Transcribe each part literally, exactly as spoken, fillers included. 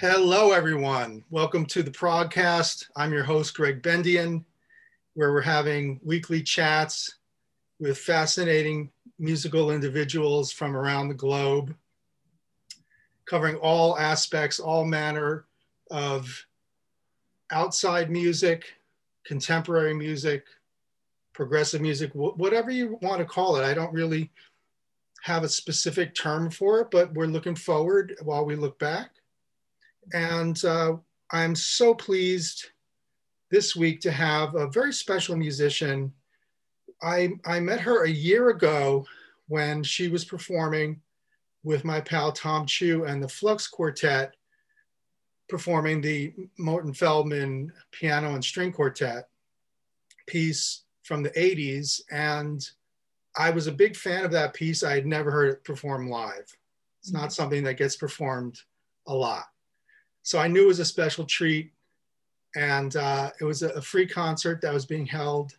Hello, everyone. Welcome to the ProgCast. I'm your host, Gregg Bendian, where we're having weekly chats with fascinating musical individuals from around the globe, covering all aspects, all manner of outside music, contemporary music, progressive music, wh- whatever you want to call it. I don't really have a specific term for it, but we're looking forward while we look back. And uh, I'm so pleased this week to have a very special musician. I, I met her a year ago when she was performing with my pal Tom Chu and the Flux Quartet, performing the Morton Feldman piano and string quartet piece from the eighties. And I was a big fan of that piece. I had never heard it performed live. It's not something that gets performed a lot. So I knew it was a special treat, and uh, it was a, a free concert that was being held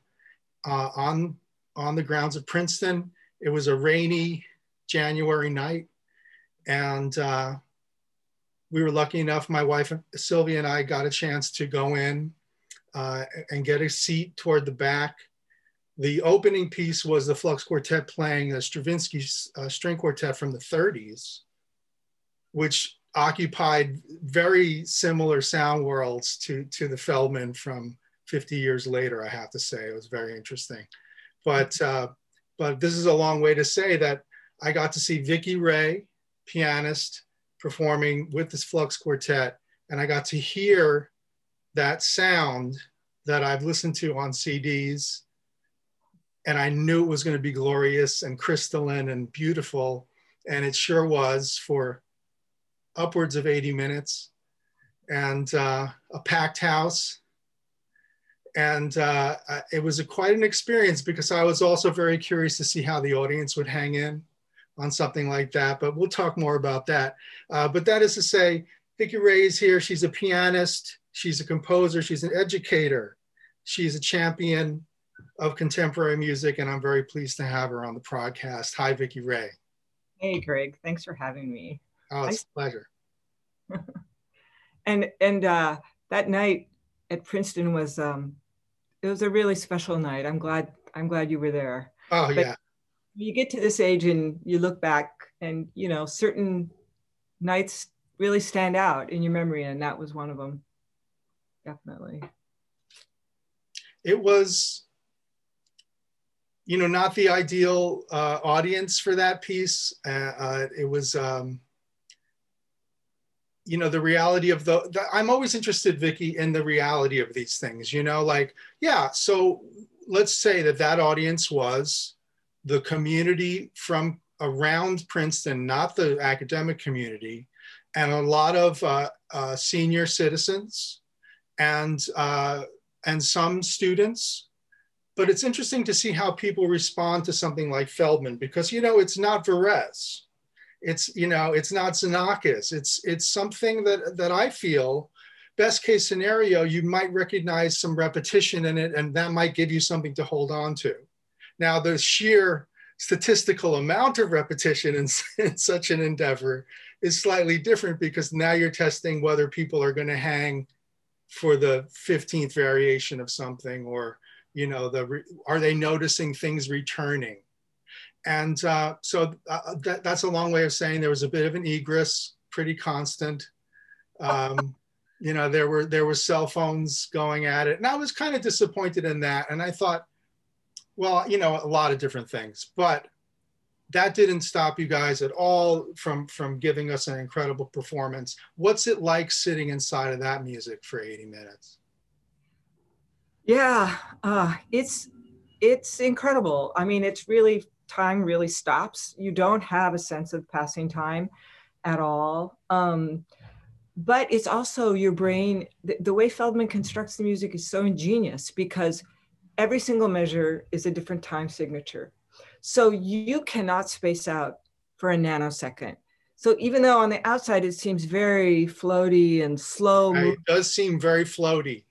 uh, on, on the grounds of Princeton. It was a rainy January night, and uh, we were lucky enough, my wife Sylvia and I got a chance to go in uh, and get a seat toward the back. The opening piece was the Flux Quartet playing a Stravinsky uh, string quartet from the thirties, which occupied very similar sound worlds to, to the Feldman from fifty years later, I have to say. It was very interesting. But, uh, but this is a long way to say that I got to see Vicki Ray, pianist, performing with this Flux Quartet, and I got to hear that sound that I've listened to on C Ds, and I knew it was going to be glorious and crystalline and beautiful, and it sure was for upwards of eighty minutes, and uh, a packed house. And uh, it was a, quite an experience, because I was also very curious to see how the audience would hang in on something like that, but we'll talk more about that. Uh, but that is to say, Vicki Ray is here. She's a pianist, she's a composer, she's an educator, she's a champion of contemporary music, and I'm very pleased to have her on the podcast. Hi, Vicki Ray. Hey, Greg, thanks for having me. Oh, it's I, a pleasure. and and uh, that night at Princeton was um, it was a really special night. I'm glad I'm glad you were there. Oh, but yeah. You get to this age and you look back, and you know certain nights really stand out in your memory, and that was one of them. Definitely. It was, you know, not the ideal uh, audience for that piece. Uh, uh, it was. Um, You know, the reality of the, the, I'm always interested, Vicki, in the reality of these things, you know, like, yeah, so let's say that that audience was the community from around Princeton, not the academic community, and a lot of uh, uh, senior citizens and, uh, and some students. But it's interesting to see how people respond to something like Feldman, because, you know, it's not Varèse. It's, you know, it's not Xenakis. It's it's something that, that I feel, best case scenario, you might recognize some repetition in it, and that might give you something to hold on to. Now, the sheer statistical amount of repetition in, in such an endeavor is slightly different, because now you're testing whether people are going to hang for the fifteenth variation of something, or, you know, the are they noticing things returning? And uh, so uh, that, that's a long way of saying there was a bit of an egress, pretty constant. Um, you know, there were there were cell phones going at it, and I was kind of disappointed in that. And I thought, well, you know, a lot of different things, but that didn't stop you guys at all from from giving us an incredible performance. What's it like sitting inside of that music for eighty minutes? Yeah, uh, it's it's incredible. I mean, it's really. Time really stops. You don't have a sense of passing time at all. Um, but it's also your brain, the, the way Feldman constructs the music is so ingenious, because every single measure is a different time signature. So you cannot space out for a nanosecond. So even though on the outside, it seems very floaty and slow. It does seem very floaty.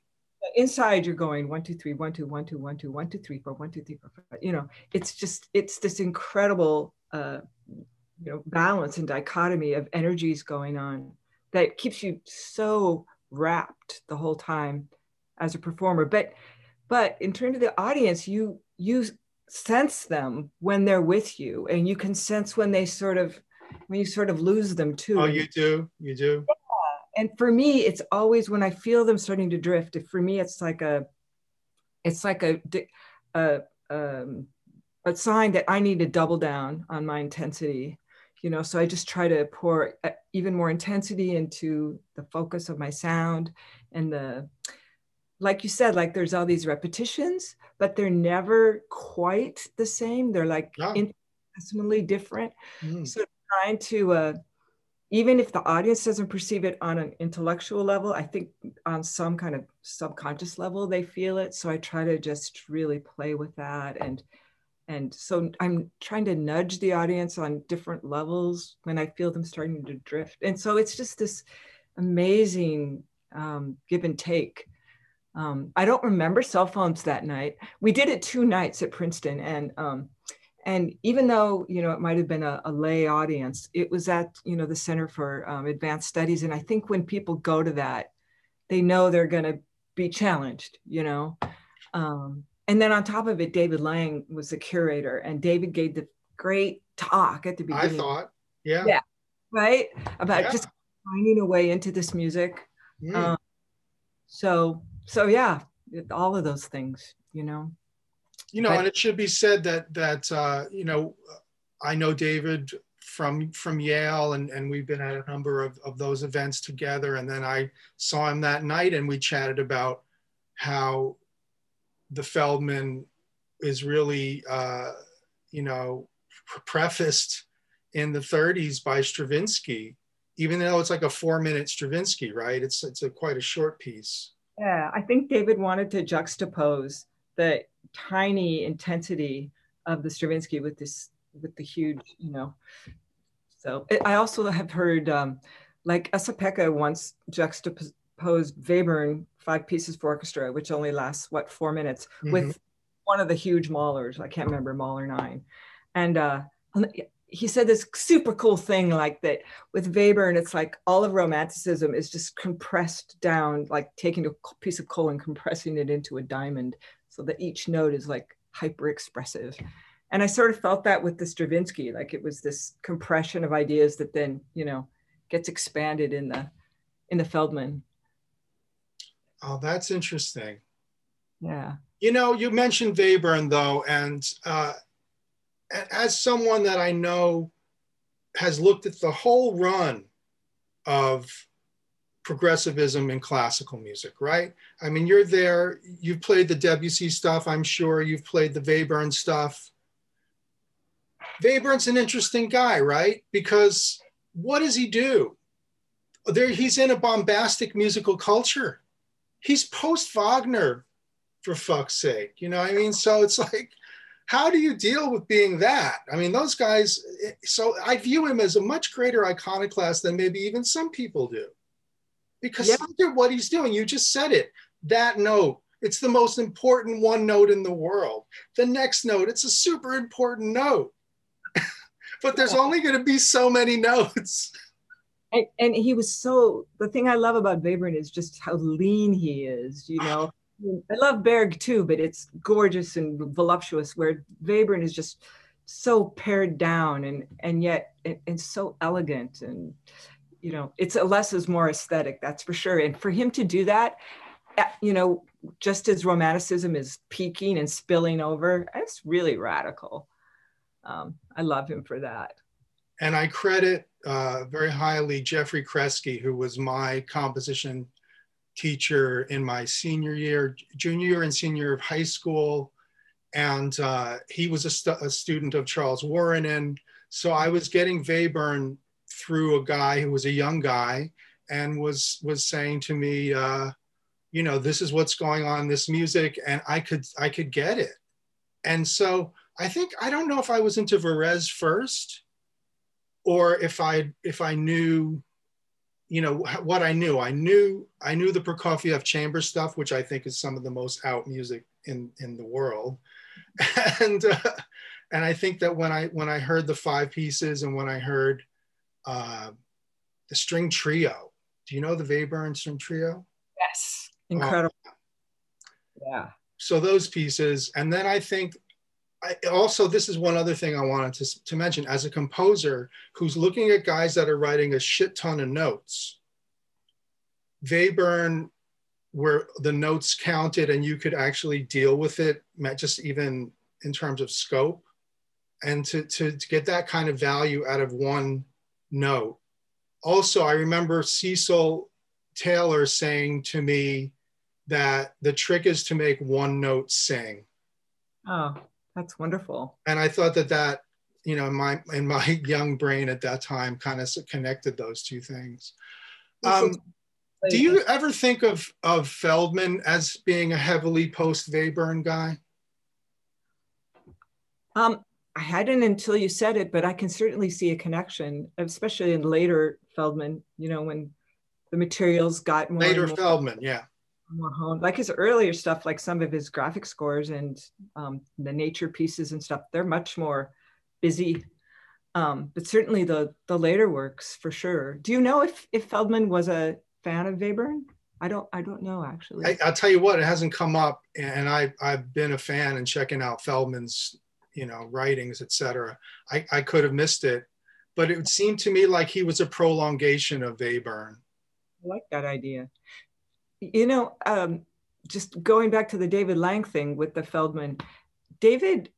Inside, you're going one, two, three, one, two, one, two, one, two, one, two, three, four, one, two, three, four, five. You know, it's just, it's this incredible, uh, you know, balance and dichotomy of energies going on that keeps you so wrapped the whole time as a performer. But but in terms of the audience, you you sense them when they're with you, and you can sense when they sort of when you sort of lose them too. Oh, you do, you do. Yeah. And for me, it's always when I feel them starting to drift. For me, it's like a it's like a a, um, a sign that I need to double down on my intensity. You know, so I just try to pour even more intensity into the focus of my sound. And the, like you said, like there's all these repetitions, but they're never quite the same. They're like yeah. infinitesimally different. Mm. So trying to, uh, even if the audience doesn't perceive it on an intellectual level, I think on some kind of subconscious level, they feel it. So I try to just really play with that. And And so I'm trying to nudge the audience on different levels when I feel them starting to drift. And so it's just this amazing um, give and take. Um, I don't remember cell phones that night. We did it two nights at Princeton. And um, and even though, you know, it might've been a, a lay audience, it was at, you know, the Center for um, Advanced Studies. And I think when people go to that, they know they're gonna be challenged, you know? Um, And then on top of it, David Lang was the curator, and David gave the great talk at the beginning. I thought, yeah. Yeah, right? About yeah. just finding a way into this music. Mm. Um, so, so yeah, all of those things, you know. You know, but, and it should be said that, that uh, you know, I know David from from Yale, and, and we've been at a number of, of those events together. And then I saw him that night, and we chatted about how the Feldman is really, uh, you know, prefaced in the thirties by Stravinsky, even though it's like a four-minute Stravinsky, right? It's it's a quite a short piece. Yeah, I think David wanted to juxtapose the tiny intensity of the Stravinsky with this with the huge, you know. So I also have heard, um, like Asa Pekka once juxtaposed Webern five pieces for orchestra, which only lasts what four minutes, mm-hmm. with one of the huge Mahlers. I can't remember, Mahler nine, and uh, he said this super cool thing like that with Webern. It's like all of Romanticism is just compressed down, like taking a piece of coal and compressing it into a diamond, so that each note is like hyper expressive. And I sort of felt that with the Stravinsky, like it was this compression of ideas that then you know gets expanded in the in the Feldman. Oh, that's interesting. Yeah. You know, you mentioned Webern though, and uh, as someone that I know has looked at the whole run of progressivism in classical music, right? I mean, you're there, you've played the Debussy stuff, I'm sure, you've played the Webern stuff. Webern's an interesting guy, right? Because what does he do? There, he's in a bombastic musical culture. He's post-Wagner, for fuck's sake, you know what I mean? So it's like, how do you deal with being that? I mean, those guys, so I view him as a much greater iconoclast than maybe even some people do. Because look at what he's doing, you just said it, that note, it's the most important one note in the world. The next note, it's a super important note. But there's yeah. only gonna be so many notes. And, and he was so, the thing I love about Webern is just how lean he is, you know. I love Berg too, but it's gorgeous and voluptuous, where Webern is just so pared down and, and yet, and, and so elegant. And, you know, it's a less is more aesthetic, that's for sure. And for him to do that, you know, just as Romanticism is peaking and spilling over, it's really radical. Um, I love him for that. And I credit uh, very highly Jeffrey Kresge, who was my composition teacher in my senior year, junior year and senior year of high school. And uh, he was a, st a student of Charles Warren. And so I was getting Webern through a guy who was a young guy and was, was saying to me, uh, you know, this is what's going on in this music. And I could, I could get it. And so I think, I don't know if I was into Varèse first, or if I if I knew, you know, what I knew, I knew I knew the Prokofiev chamber stuff, which I think is some of the most out music in in the world, and uh, and I think that when I when I heard the five pieces and when I heard uh, the string trio, Do you know the Webern trio? Yes, incredible. Oh. Yeah. So those pieces, and then I think I, also this is one other thing I wanted to, to mention as a composer who's looking at guys that are writing a shit ton of notes. Webern, where the notes counted and you could actually deal with it, just even in terms of scope, and to, to, to get that kind of value out of one note. Also, I remember Cecil Taylor saying to me that the trick is to make one note sing. Oh, that's wonderful. And I thought that that, you know, my, in my young brain at that time kind of connected those two things. Um, do you ever think of, of Feldman as being a heavily post-Webern guy? Um, I hadn't until you said it, but I can certainly see a connection, especially in later Feldman, you know, when the materials got more- Later more Feldman, yeah. More honed. Like his earlier stuff, like some of his graphic scores and um, the nature pieces and stuff, they're much more busy. Um, but certainly the, the later works for sure. Do you know if, if Feldman was a fan of Webern? I don't, I don't know, actually. I, I'll tell you what, it hasn't come up, and I, I've been a fan and checking out Feldman's, you know, writings, et cetera. I, I could have missed it, but it would seem to me like he was a prolongation of Webern. I like that idea. You know, um, just going back to the David Lang thing with the Feldman, David,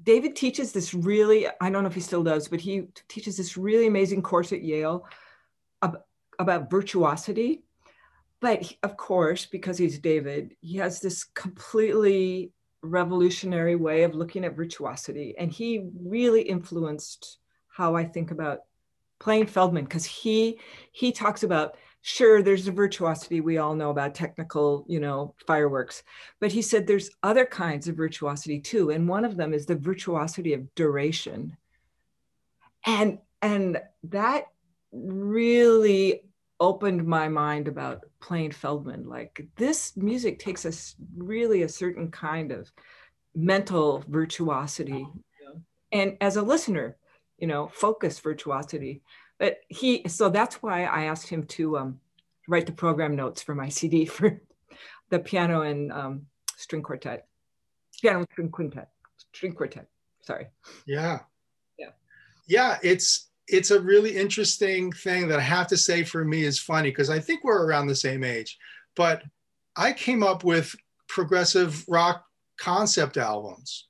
David teaches this really, I don't know if he still does, but he teaches this really amazing course at Yale ab- about virtuosity. But he, of course, because he's David, he has this completely revolutionary way of looking at virtuosity. And he really influenced how I think about playing Feldman, because he, he talks about, sure, there's the virtuosity we all know about, technical, you know, fireworks. But he said there's other kinds of virtuosity too. And one of them is the virtuosity of duration. And, and that really opened my mind about playing Feldman. Like, this music takes us really a certain kind of mental virtuosity. Yeah. And as a listener, you know, focused virtuosity. But he, so that's why I asked him to um, write the program notes for my C D for the piano and um, string quartet, piano and string quintet, string quartet, sorry. Yeah. Yeah. Yeah, it's, it's a really interesting thing that I have to say for me is funny, because I think we're around the same age, but I came up with progressive rock concept albums.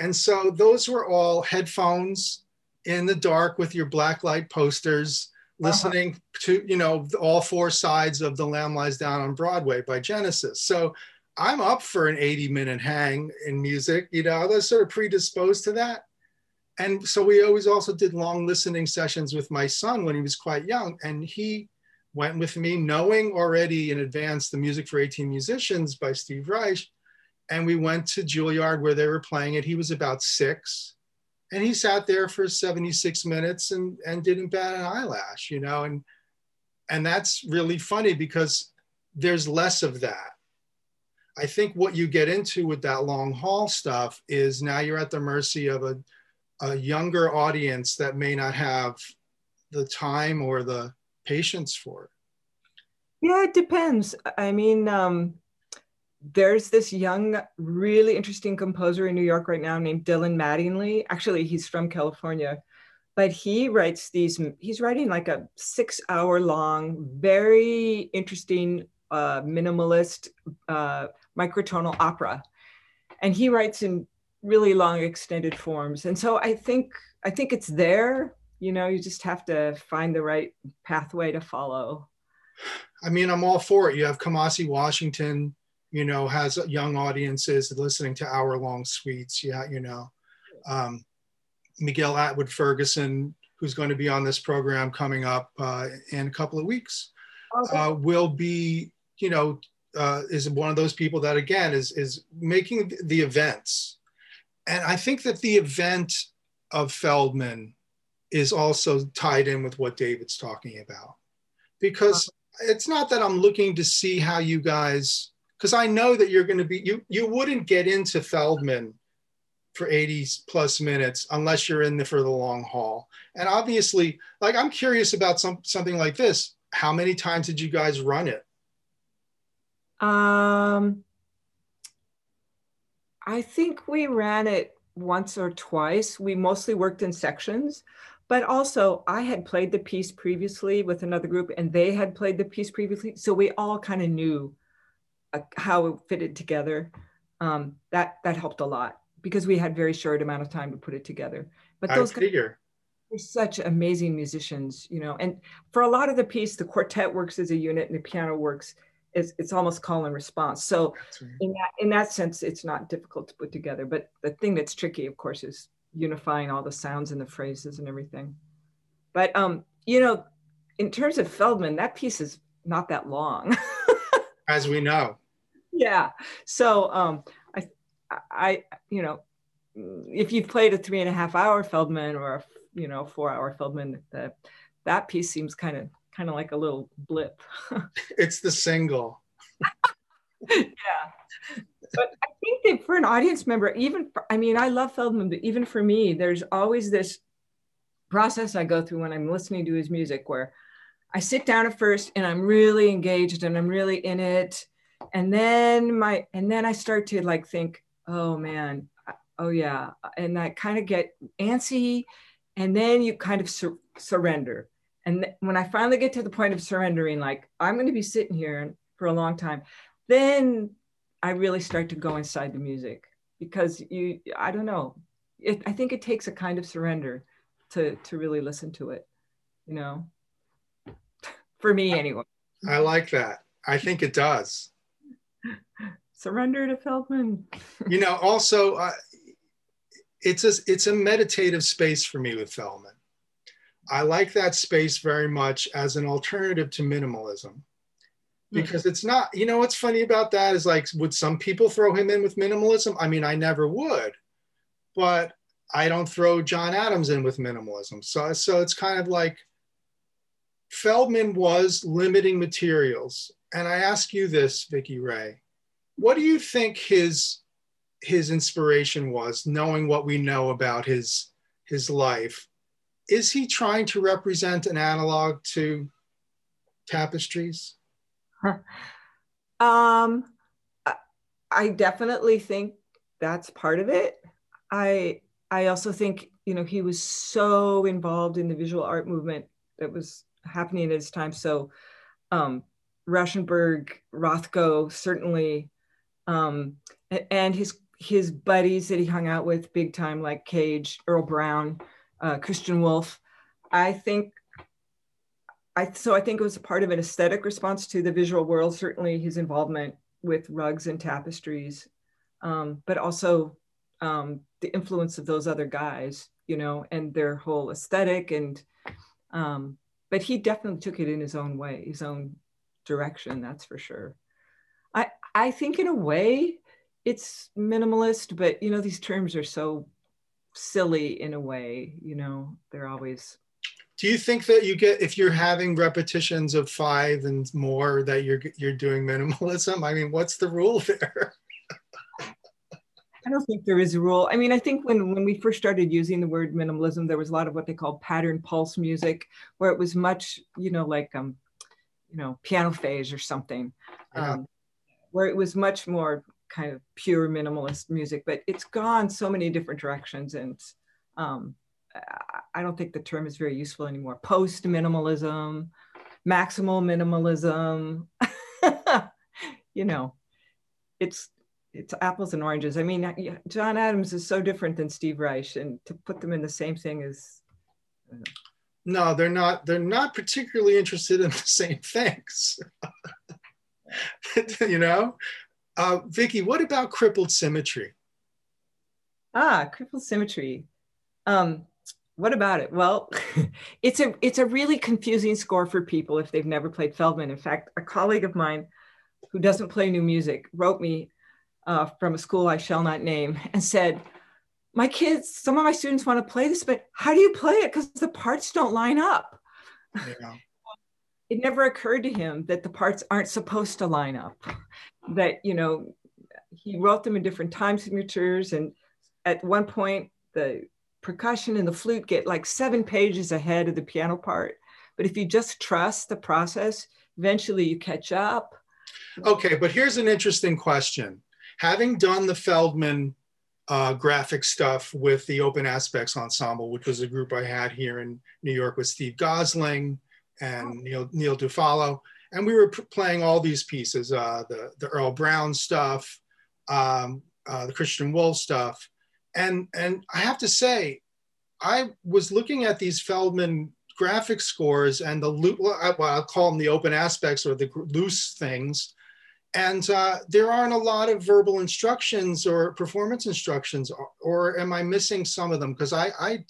And so those were all headphones in the dark with your black light posters, listening uh-huh. to, you know, all four sides of The Lamb Lies Down on Broadway by Genesis. So I'm up for an eighty minute hang in music, you know, I was sort of predisposed to that. And so we always also did long listening sessions with my son when he was quite young. And he went with me knowing already in advance the Music for eighteen Musicians by Steve Reich. And we went to Juilliard where they were playing it. He was about six. And he sat there for seventy-six minutes and, and didn't bat an eyelash, you know? And, and that's really funny because there's less of that. I think what you get into with that long haul stuff is now you're at the mercy of a, a younger audience that may not have the time or the patience for it. Yeah, it depends. I mean, um, there's this young, really interesting composer in New York right now named Dylan Mattingly. Actually, he's from California, but he writes these, he's writing like a six hour long, very interesting, uh, minimalist uh, microtonal opera. And he writes in really long extended forms. And so I think, I think it's there, you know, you just have to find the right pathway to follow. I mean, I'm all for it. You have Kamasi Washington, you know, has young audiences listening to hour long suites. Yeah, you know, um, Miguel Atwood Ferguson, who's going to be on this program coming up uh, in a couple of weeks, okay. uh, will be, you know, uh, is one of those people that again is, is making the events. And I think that the event of Feldman is also tied in with what David's talking about, because it's not that I'm looking to see how you guys, because I know that you're going to be, you you wouldn't get into Feldman for eighty plus minutes unless you're in there for the long haul. And obviously, like I'm curious about some something like this. how many times did you guys run it? Um, I think we ran it once or twice. We mostly worked in sections, but also I had played the piece previously with another group and they had played the piece previously. So we all kind of knew uh, how it fitted together. Um, that, that helped a lot because we had very short amount of time to put it together. But those I figure. They're such amazing musicians, you know, and for a lot of the piece, the quartet works as a unit and the piano works, it's, it's almost call and response. So in that, in that sense, it's not difficult to put together, but the thing that's tricky, of course, is unifying all the sounds and the phrases and everything. But, um, you know, in terms of Feldman, that piece is not that long. As we know. Yeah. So um, I, I, you know, if you've played a three and a half hour Feldman or a you know, four-hour Feldman, that that piece seems kind of kind of like a little blip. It's the single. Yeah, but I think that for an audience member, even for, I mean, I love Feldman, but even for me, there's always this process I go through when I'm listening to his music, where I sit down at first and I'm really engaged and I'm really in it, and then my and then I start to like think, oh man, oh yeah, and I kind of get antsy. And then you kind of sur surrender. And when I finally get to the point of surrendering, like I'm going to be sitting here for a long time, then I really start to go inside the music because you, I don't know, it, I think it takes a kind of surrender to, to really listen to it, you know, for me anyway. I like that. I think it does. Surrender to Feldman. You know, also, uh, It's a, it's a meditative space for me with Feldman. I like that space very much as an alternative to minimalism because it's not, you know, what's funny about that is like, would some people throw him in with minimalism? I mean, I never would, but I don't throw John Adams in with minimalism. So, so it's kind of like Feldman was limiting materials. And I ask you this, Vicki Ray, what do you think his his inspiration was, knowing what we know about his, his life? Is he trying to represent an analog to tapestries? Um, I definitely think that's part of it. I, I also think, you know, he was so involved in the visual art movement that was happening at his time. So um, Rauschenberg, Rothko, certainly, um, and his his buddies that he hung out with big time, like Cage, Earl Brown, uh, Christian Wolff. I think, I, so I think it was a part of an aesthetic response to the visual world, certainly his involvement with rugs and tapestries, um, but also um, the influence of those other guys, you know, and their whole aesthetic. And, um, but he definitely took it in his own way, his own direction, that's for sure. I, I think in a way, it's minimalist, but you know, these terms are so silly in a way, you know, they're always. Do you think that you get, if you're having repetitions of five and more, that you're, you're doing minimalism? I mean, what's the rule there? I don't think there is a rule. I mean, I think when, when we first started using the word minimalism, there was a lot of what they call pattern pulse music, where it was much, you know, like, um, you know, piano phase or something, yeah. um, where it was much more kind of pure minimalist music, but it's gone so many different directions. And um, I don't think the term is very useful anymore. Post-minimalism, maximal minimalism, you know, it's, it's apples and oranges. I mean, John Adams is so different than Steve Reich, and to put them in the same thing is. Uh, no, they're not, they're not particularly interested in the same things, you know? Uh, Vicki, what about crippled symmetry? Ah, crippled symmetry. Um, what about it? Well, it's a it's a really confusing score for people if they've never played Feldman. In fact, a colleague of mine who doesn't play new music wrote me uh, from a school I shall not name and said, my kids, some of my students want to play this, but how do you play it? Because the parts don't line up. Yeah. It never occurred to him that the parts aren't supposed to line up, that, you know, he wrote them in different time signatures. And at one point, the percussion and the flute get like seven pages ahead of the piano part But if you just trust the process, eventually you catch up. Okay, but here's an interesting question. Having done the Feldman uh, graphic stuff with the Open Aspects Ensemble, which was a group I had here in New York with Steve Gosling and oh. Neil, Neil Dufalo, and we were playing all these pieces, uh, the, the Earl Brown stuff, um, uh, the Christian Wolff stuff. And, and I have to say, I was looking at these Feldman graphic scores and the loop, well, I'll call them the open aspects or the loose things. And uh, there aren't a lot of verbal instructions or performance instructions, or, or am I missing some of them? Because I, I,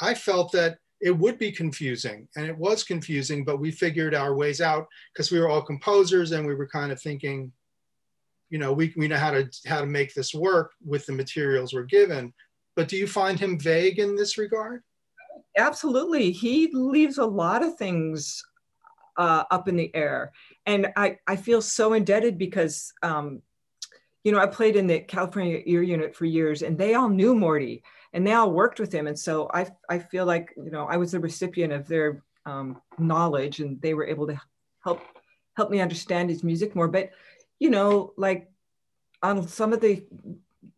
I felt that it would be confusing, and it was confusing, but we figured our ways out because we were all composers and we were kind of thinking, you know, we, we know how to, how to make this work with the materials we're given. But do you find him vague in this regard? Absolutely. He leaves a lot of things uh, up in the air. And I, I feel so indebted because, um, you know, I played in the California Ear Unit for years and they all knew Morty and they all worked with him. And so I, I feel like, you know, I was the recipient of their um, knowledge, and they were able to help, help me understand his music more. But, you know, like on some of the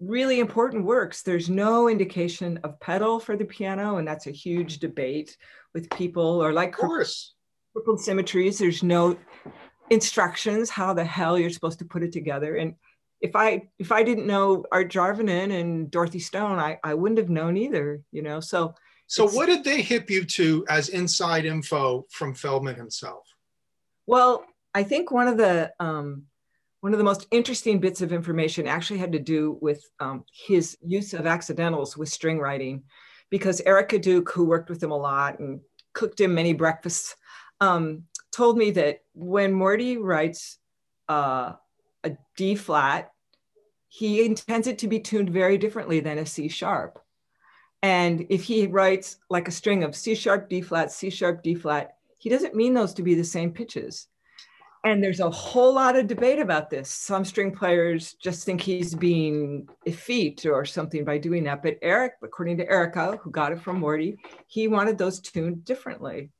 really important works, there's no indication of pedal for the piano, and that's a huge debate with people. Or like crippled symmetries, there's no instructions how the hell you're supposed to put it together. And if I if I didn't know Art Jarvanen and Dorothy Stone, I, I wouldn't have known either, you know. So So what did they hip you to as inside info from Feldman himself? Well, I think one of the um One of the most interesting bits of information actually had to do with um, his use of accidentals with string writing, because Erica Duke, who worked with him a lot and cooked him many breakfasts, um, told me that when Morty writes uh, a D flat, he intends it to be tuned very differently than a C sharp. And if he writes like a string of C sharp, D flat, C sharp, D flat, he doesn't mean those to be the same pitches. And there's a whole lot of debate about this. Some string players just think he's being effete or something by doing that. But Eric, according to Erica, who got it from Morty, he wanted those tuned differently.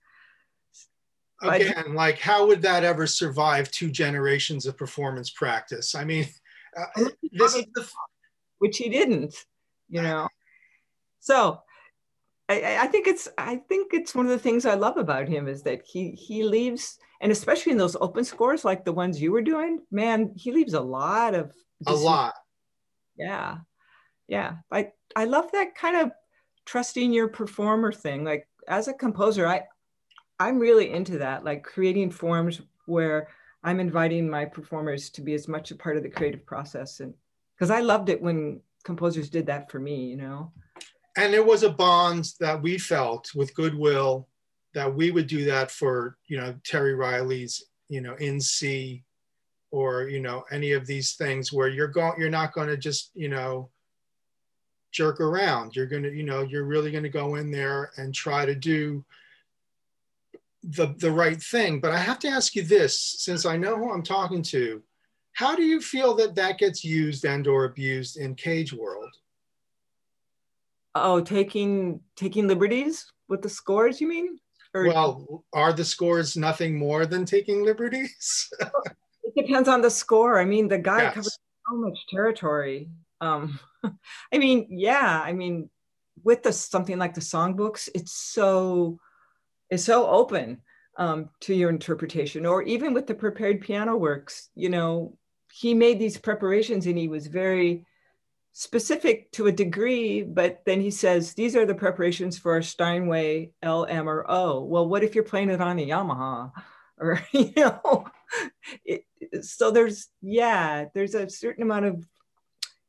Again, but, like, how would that ever survive two generations of performance practice? I mean, uh, this is the... Which he didn't, you know. So I, I think it's I think it's one of the things I love about him is that he he leaves, and especially in those open scores like the ones you were doing, man, he leaves a lot of a lot. Yeah, yeah. I I love that kind of trusting your performer thing. Like as a composer, I I'm really into that. Like creating forms where I'm inviting my performers to be as much a part of the creative process, and because I loved it when composers did that for me, you know. And it was a bond that we felt with goodwill that we would do that for, you know, Terry Riley's, you know, In C, or, you know, any of these things where you're going, you're not going to just, you know, jerk around. You're going to, you know, you're really going to go in there and try to do the, the right thing. But I have to ask you this, since I know who I'm talking to, how do you feel that that gets used and or abused in Cage World? Oh, taking taking liberties with the scores, you mean? Or well, are the scores nothing more than taking liberties? It depends on the score. I mean, the guy yes. covers so much territory. Um, I mean, yeah, I mean, with the, something like the songbooks, it's so, it's so open um, to your interpretation, or even with the prepared piano works, you know, he made these preparations and he was very specific to a degree, but then he says, these are the preparations for a Steinway L, M, or O. Well, what if you're playing it on a Yamaha? Or, you know, it, so there's, yeah, there's a certain amount of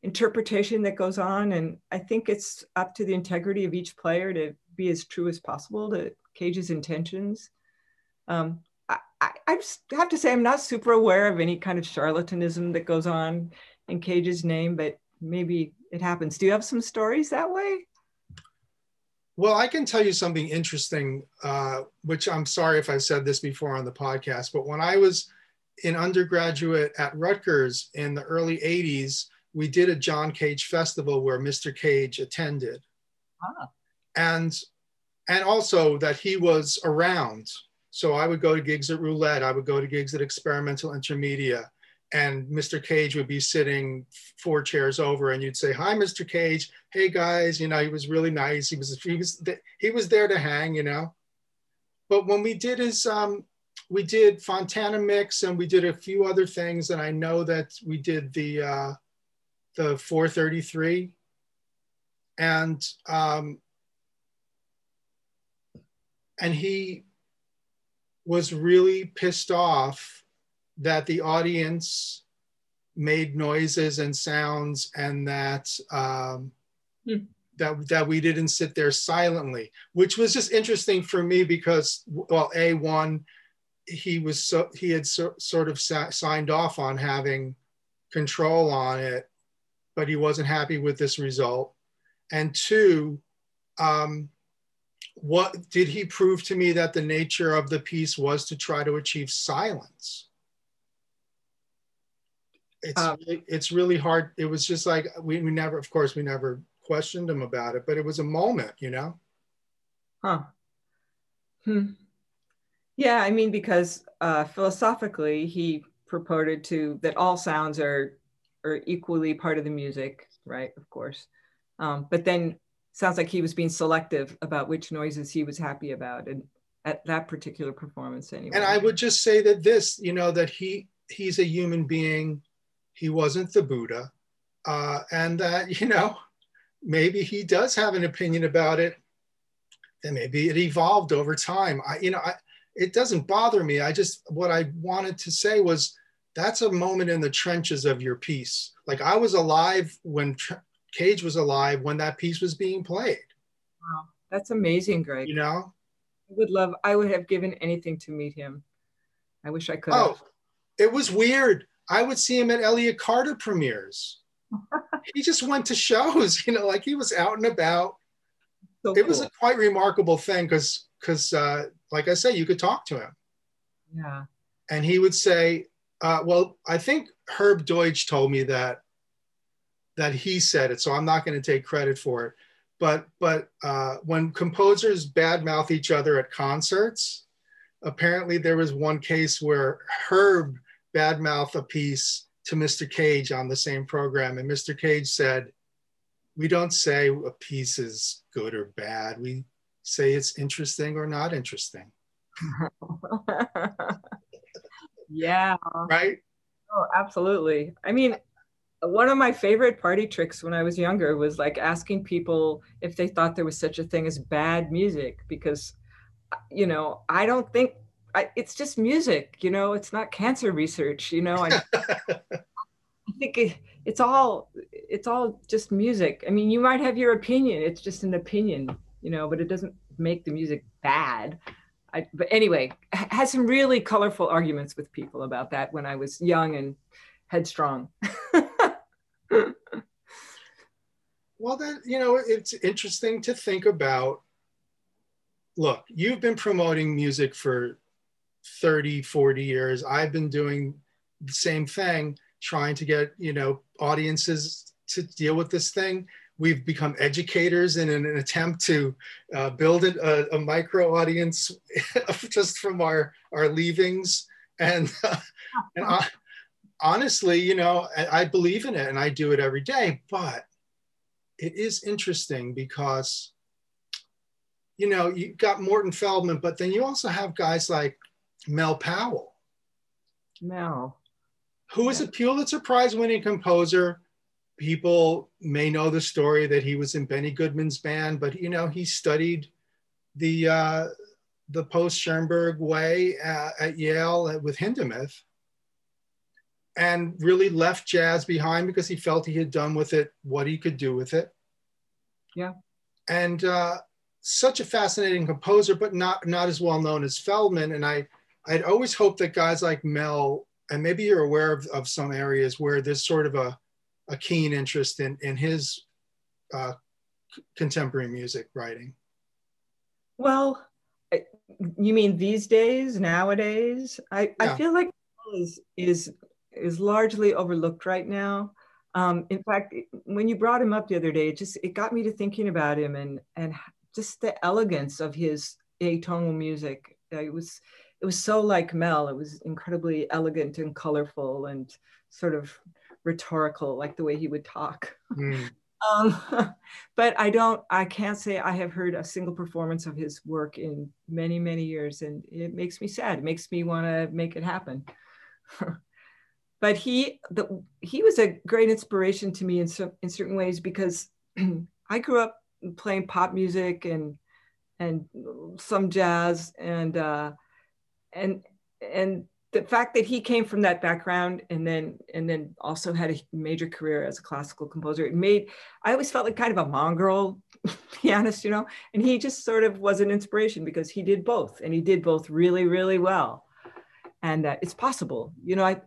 interpretation that goes on. And I think it's up to the integrity of each player to be as true as possible to Cage's intentions. Um, I, I, I just have to say, I'm not super aware of any kind of charlatanism that goes on in Cage's name, but maybe it happens. Do you have some stories that way? Well, I can tell you something interesting, uh, which I'm sorry if I've said this before on the podcast, but when I was an undergraduate at Rutgers in the early eighties, we did a John Cage festival where Mister Cage attended. Ah. And, and also that he was around So I would go to gigs at Roulette. I would go to gigs at Experimental Intermedia. And Mister Cage would be sitting four chairs over, and you'd say, "Hi, Mister Cage. Hey, guys. You know, he was really nice. He was he was he was there to hang, you know." But when we did his, um, we did Fontana Mix, and we did a few other things. And I know that we did the uh, the four thirty-three, and um, and he was really pissed off that the audience made noises and sounds, and that um, mm. that that we didn't sit there silently, which was just interesting for me because, well, a one, he was so he had so, sort of sa- signed off on having control on it, but he wasn't happy with this result, and two, um, what did he prove to me that the nature of the piece was to try to achieve silence? It's, um, it's really hard. It was just like, we, we never, of course, we never questioned him about it, but it was a moment, you know? Huh. Hmm. Yeah, I mean, because uh, philosophically, he purported to, that all sounds are, are equally part of the music, right, of course. Um, but then sounds like he was being selective about which noises he was happy about and at that particular performance anyway. And I would just say that this, you know, that he he's a human being. He wasn't the Buddha, uh, and that, you know, maybe he does have an opinion about it, and maybe it evolved over time. I, you know, I, it doesn't bother me. I just, what I wanted to say was, that's a moment in the trenches of your piece. Like, I was alive when Tr- Cage was alive when that piece was being played. Wow, that's amazing, Greg. You know, I would love. I would have given anything to meet him. I wish I could. Oh, have. It was weird. I would see him at Elliott Carter premieres. He just went to shows, you know, like he was out and about. So it cool. was a quite remarkable thing because, because uh, like I say, you could talk to him. Yeah. And he would say, uh, well, I think Herb Deutsch told me that, that he said it, so I'm not going to take credit for it. But, but uh, when composers badmouth each other at concerts, apparently there was one case where Herb badmouth a piece to Mister Cage on the same program. And Mister Cage said, we don't say a piece is good or bad. We say it's interesting or not interesting. Yeah. Right? Oh, absolutely. I mean, one of my favorite party tricks when I was younger was like asking people if they thought there was such a thing as bad music, because, you know, I don't think I, it's just music, you know, it's not cancer research, you know, I, I think it, it's all, it's all just music. I mean, you might have your opinion, it's just an opinion, you know, but it doesn't make the music bad. I, but anyway, I had some really colorful arguments with people about that when I was young and headstrong. Well, that, you know, it's interesting to think about. Look, you've been promoting music for thirty, forty years. I've been doing the same thing, trying to get, you know, audiences to deal with this thing. We've become educators in an attempt to uh, build a, a micro audience just from our, our leavings. And, uh, and I, honestly, you know, I, I believe in it and I do it every day, but it is interesting because, you know, you got Morton Feldman, but then you also have guys like Mel Powell. Mel. Who is yeah. a Pulitzer Prize winning composer. People may know the story that he was in Benny Goodman's band, but, you know, he studied the uh, the post-Schoenberg way uh, at Yale with Hindemith and really left jazz behind because he felt he had done with it what he could do with it. Yeah. And, uh, such a fascinating composer, but not not as well known as Feldman. And I, I'd always hoped that guys like Mel, and maybe you're aware of, of some areas where there's sort of a, a keen interest in, in his uh, contemporary music writing. Well, you mean these days, nowadays? I, yeah. I feel like Mel is, is, is largely overlooked right now. Um, in fact, when you brought him up the other day, it just it got me to thinking about him and and just the elegance of his atonal music it was, it was so like Mel. It was incredibly elegant and colorful and sort of rhetorical, like the way he would talk. Mm. Um, but I don't, I can't say I have heard a single performance of his work in many, many years. And it makes me sad. It makes me want to make it happen. But he, the, he was a great inspiration to me in, so, in certain ways, because I grew up playing pop music and, and some jazz, and, uh, and, and the fact that he came from that background and then, and then also had a major career as a classical composer, it made, I always felt like kind of a mongrel pianist, you know, and he just sort of was an inspiration because he did both, and he did both really, really well. And uh, it's possible, you know, I,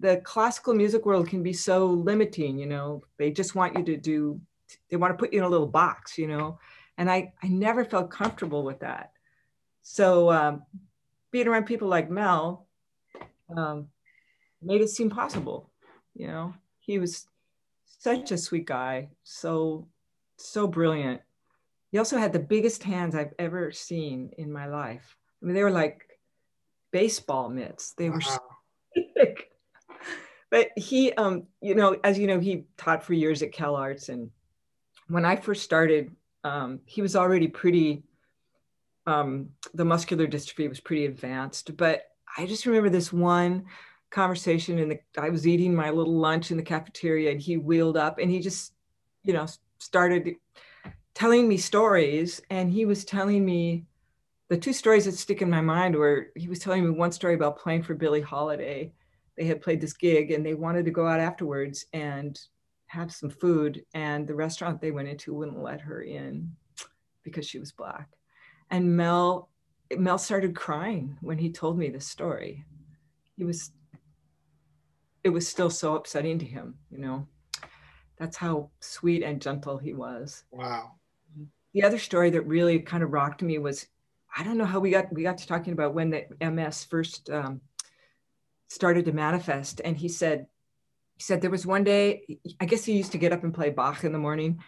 the classical music world can be so limiting, you know, they just want you to do, they want to put you in a little box, you know, and I, I never felt comfortable with that. So um, being around people like Mel, um, made it seem possible, you know. He was such a sweet guy, so, so brilliant. He also had the biggest hands I've ever seen in my life. I mean, they were like baseball mitts. They were so thick. But he, um, you know, as you know, he taught for years at Cal Arts. And when I first started, um, he was already pretty, um, the muscular dystrophy was pretty advanced. But I just remember this one conversation in the, I was eating my little lunch in the cafeteria, and he wheeled up and he just, you know, started telling me stories. And he was telling me, the two stories that stick in my mind were, he was telling me one story about playing for Billie Holiday. They had played this gig and they wanted to go out afterwards and have some food. And the restaurant they went into wouldn't let her in because she was Black. And Mel, Mel started crying when he told me this story. He was, it was still so upsetting to him, you know. That's how sweet and gentle he was. Wow. The other story that really kind of rocked me was, I don't know how we got, we got to talking about when the M S first, um, started to manifest. And he said, he said there was one day, I guess he used to get up and play Bach in the morning.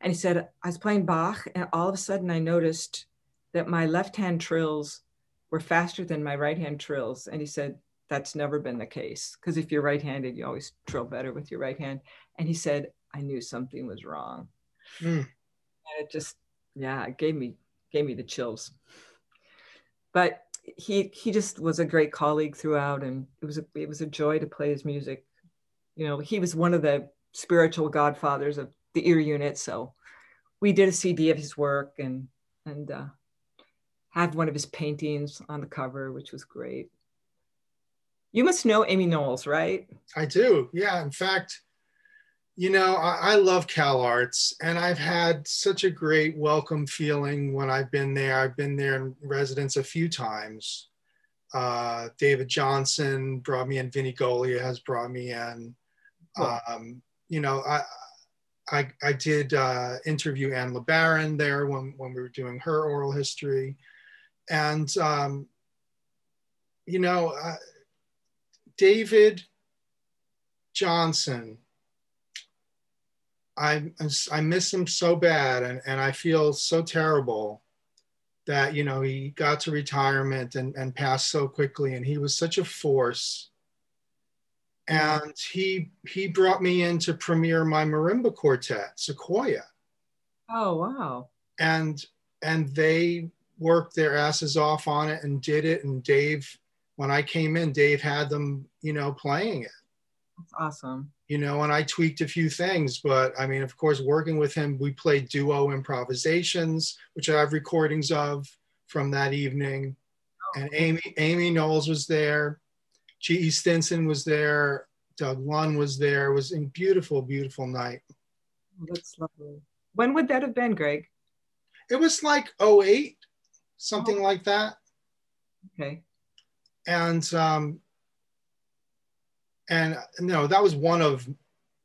And he said, I was playing Bach and all of a sudden I noticed that my left hand trills were faster than my right hand trills. And he said, that's never been the case. Because if you're right-handed, you always trill better with your right hand. And he said, I knew something was wrong. Mm. And it just, yeah, it gave me, gave me the chills. But he he just was a great colleague throughout, and it was a it was a joy to play his music. You know, he was one of the spiritual godfathers of the ear unit, so we did a C D of his work and and uh, had one of his paintings on the cover, which was great. You must know Amy Knowles, right? I do, yeah. In fact, you know, I, I love Cal Arts, and I've had such a great welcome feeling when I've been there. I've been there in residence a few times. Uh, David Johnson brought me in. Vinnie Golia has brought me in. Cool. Um, you know, I I, I did uh, interview Anne LeBaron there when, when we were doing her oral history. And, um, you know, uh, David Johnson, I, I miss him so bad, and, and I feel so terrible that, you know, he got to retirement and, and passed so quickly, and he was such a force. And he, he brought me in to premiere my marimba quartet, Sequoia. Oh, wow. And, and they worked their asses off on it and did it. And Dave, when I came in, Dave had them, you know, playing it. That's awesome. You know, and I tweaked a few things, but I mean, of course, working with him, we played duo improvisations, which I have recordings of from that evening. Oh. And Amy, Amy Knowles was there. G E Stinson was there. Doug Lunn was there. It was a beautiful, beautiful night. Oh, that's lovely. When would that have been, Greg? It was like oh eight, something oh. like that. Okay. And, um, And no, that was one of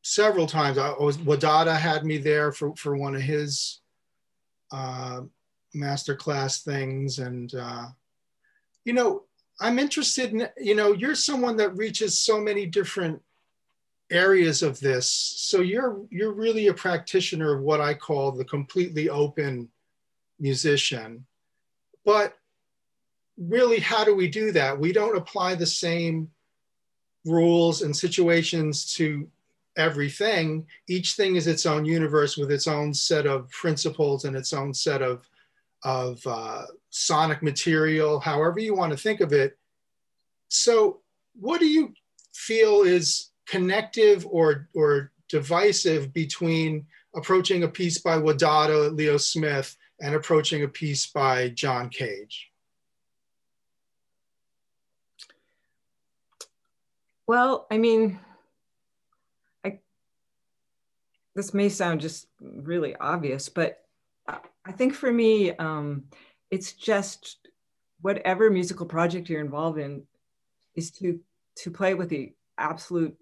several times. I was, Wadada had me there for, for one of his uh, masterclass things. And, uh, you know, I'm interested in, you know, you're someone that reaches so many different areas of this. So you're, you're really a practitioner of what I call the completely open musician. But really, how do we do that? We don't apply the same rules and situations to everything. Each thing is its own universe with its own set of principles and its own set of, of uh, sonic material, however you want to think of it. So what do you feel is connective or, or divisive between approaching a piece by Wadada Leo Smith and approaching a piece by John Cage? Well, I mean, I, this may sound just really obvious, but I think for me, um, it's just whatever musical project you're involved in is to, to play with the absolute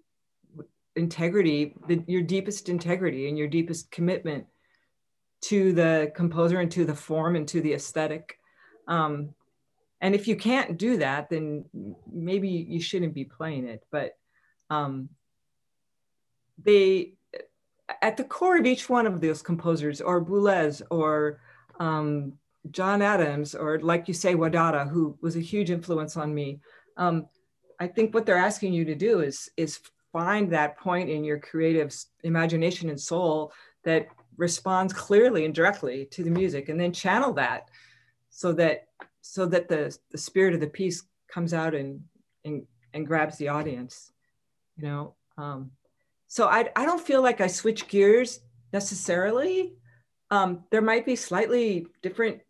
integrity, the, your deepest integrity and your deepest commitment to the composer and to the form and to the aesthetic. Um, and if you can't do that, then maybe you shouldn't be playing it. But um, they, at the core of each one of those composers, or Boulez, or um, John Adams, or like you say, Wadada, who was a huge influence on me, um, I think what they're asking you to do is, is find that point in your creative imagination and soul that responds clearly and directly to the music, and then channel that so that so that the, the spirit of the piece comes out and and, and grabs the audience, you know. Um, so I, I don't feel like I switch gears necessarily. Um, there might be slightly different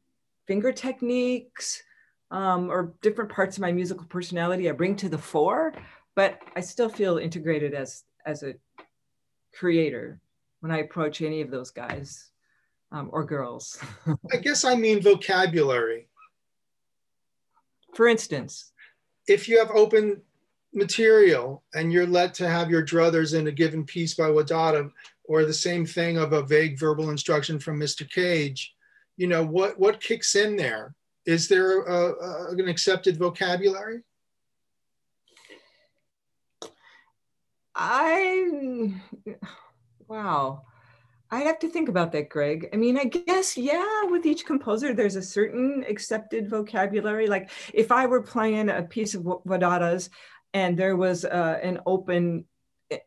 finger techniques um, or different parts of my musical personality I bring to the fore, but I still feel integrated as, as a creator when I approach any of those guys um, or girls. I guess I mean vocabulary. For instance, if you have open material and you're let to have your druthers in a given piece by Wadada, or the same thing of a vague verbal instruction from Mister Cage, you know, what, what kicks in there? Is there a, a, an accepted vocabulary? I, wow. I'd have to think about that, Greg. I mean, I guess, yeah, with each composer, there's a certain accepted vocabulary. Like if I were playing a piece of Wadada's and there was uh, an open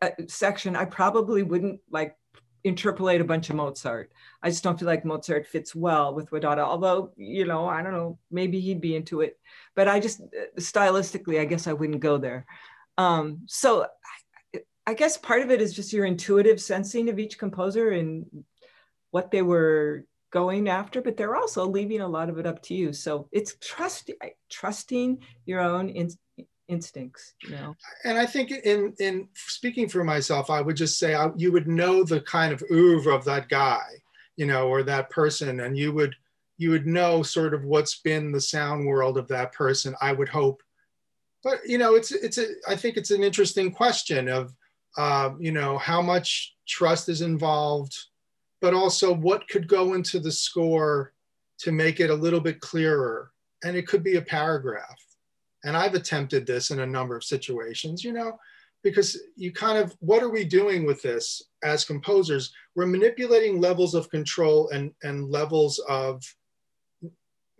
uh, section, I probably wouldn't like interpolate a bunch of Mozart. I just don't feel like Mozart fits well with Wadada, although, you know, I don't know, maybe he'd be into it. But I just, stylistically, I guess I wouldn't go there. Um, so I guess part of it is just your intuitive sensing of each composer and what they were going after, but they're also leaving a lot of it up to you. So it's trust, trusting your own in, instincts, you know? And I think in, in speaking for myself, I would just say I, you would know the kind of oeuvre of that guy, you know, or that person, and you would, you would know sort of what's been the sound world of that person, I would hope. But, you know, it's, it's a, I think it's an interesting question of, Uh, you know, how much trust is involved, but also what could go into the score to make it a little bit clearer. And it could be a paragraph. And I've attempted this in a number of situations, you know, because you kind of, what are we doing with this as composers? We're manipulating levels of control and, and levels of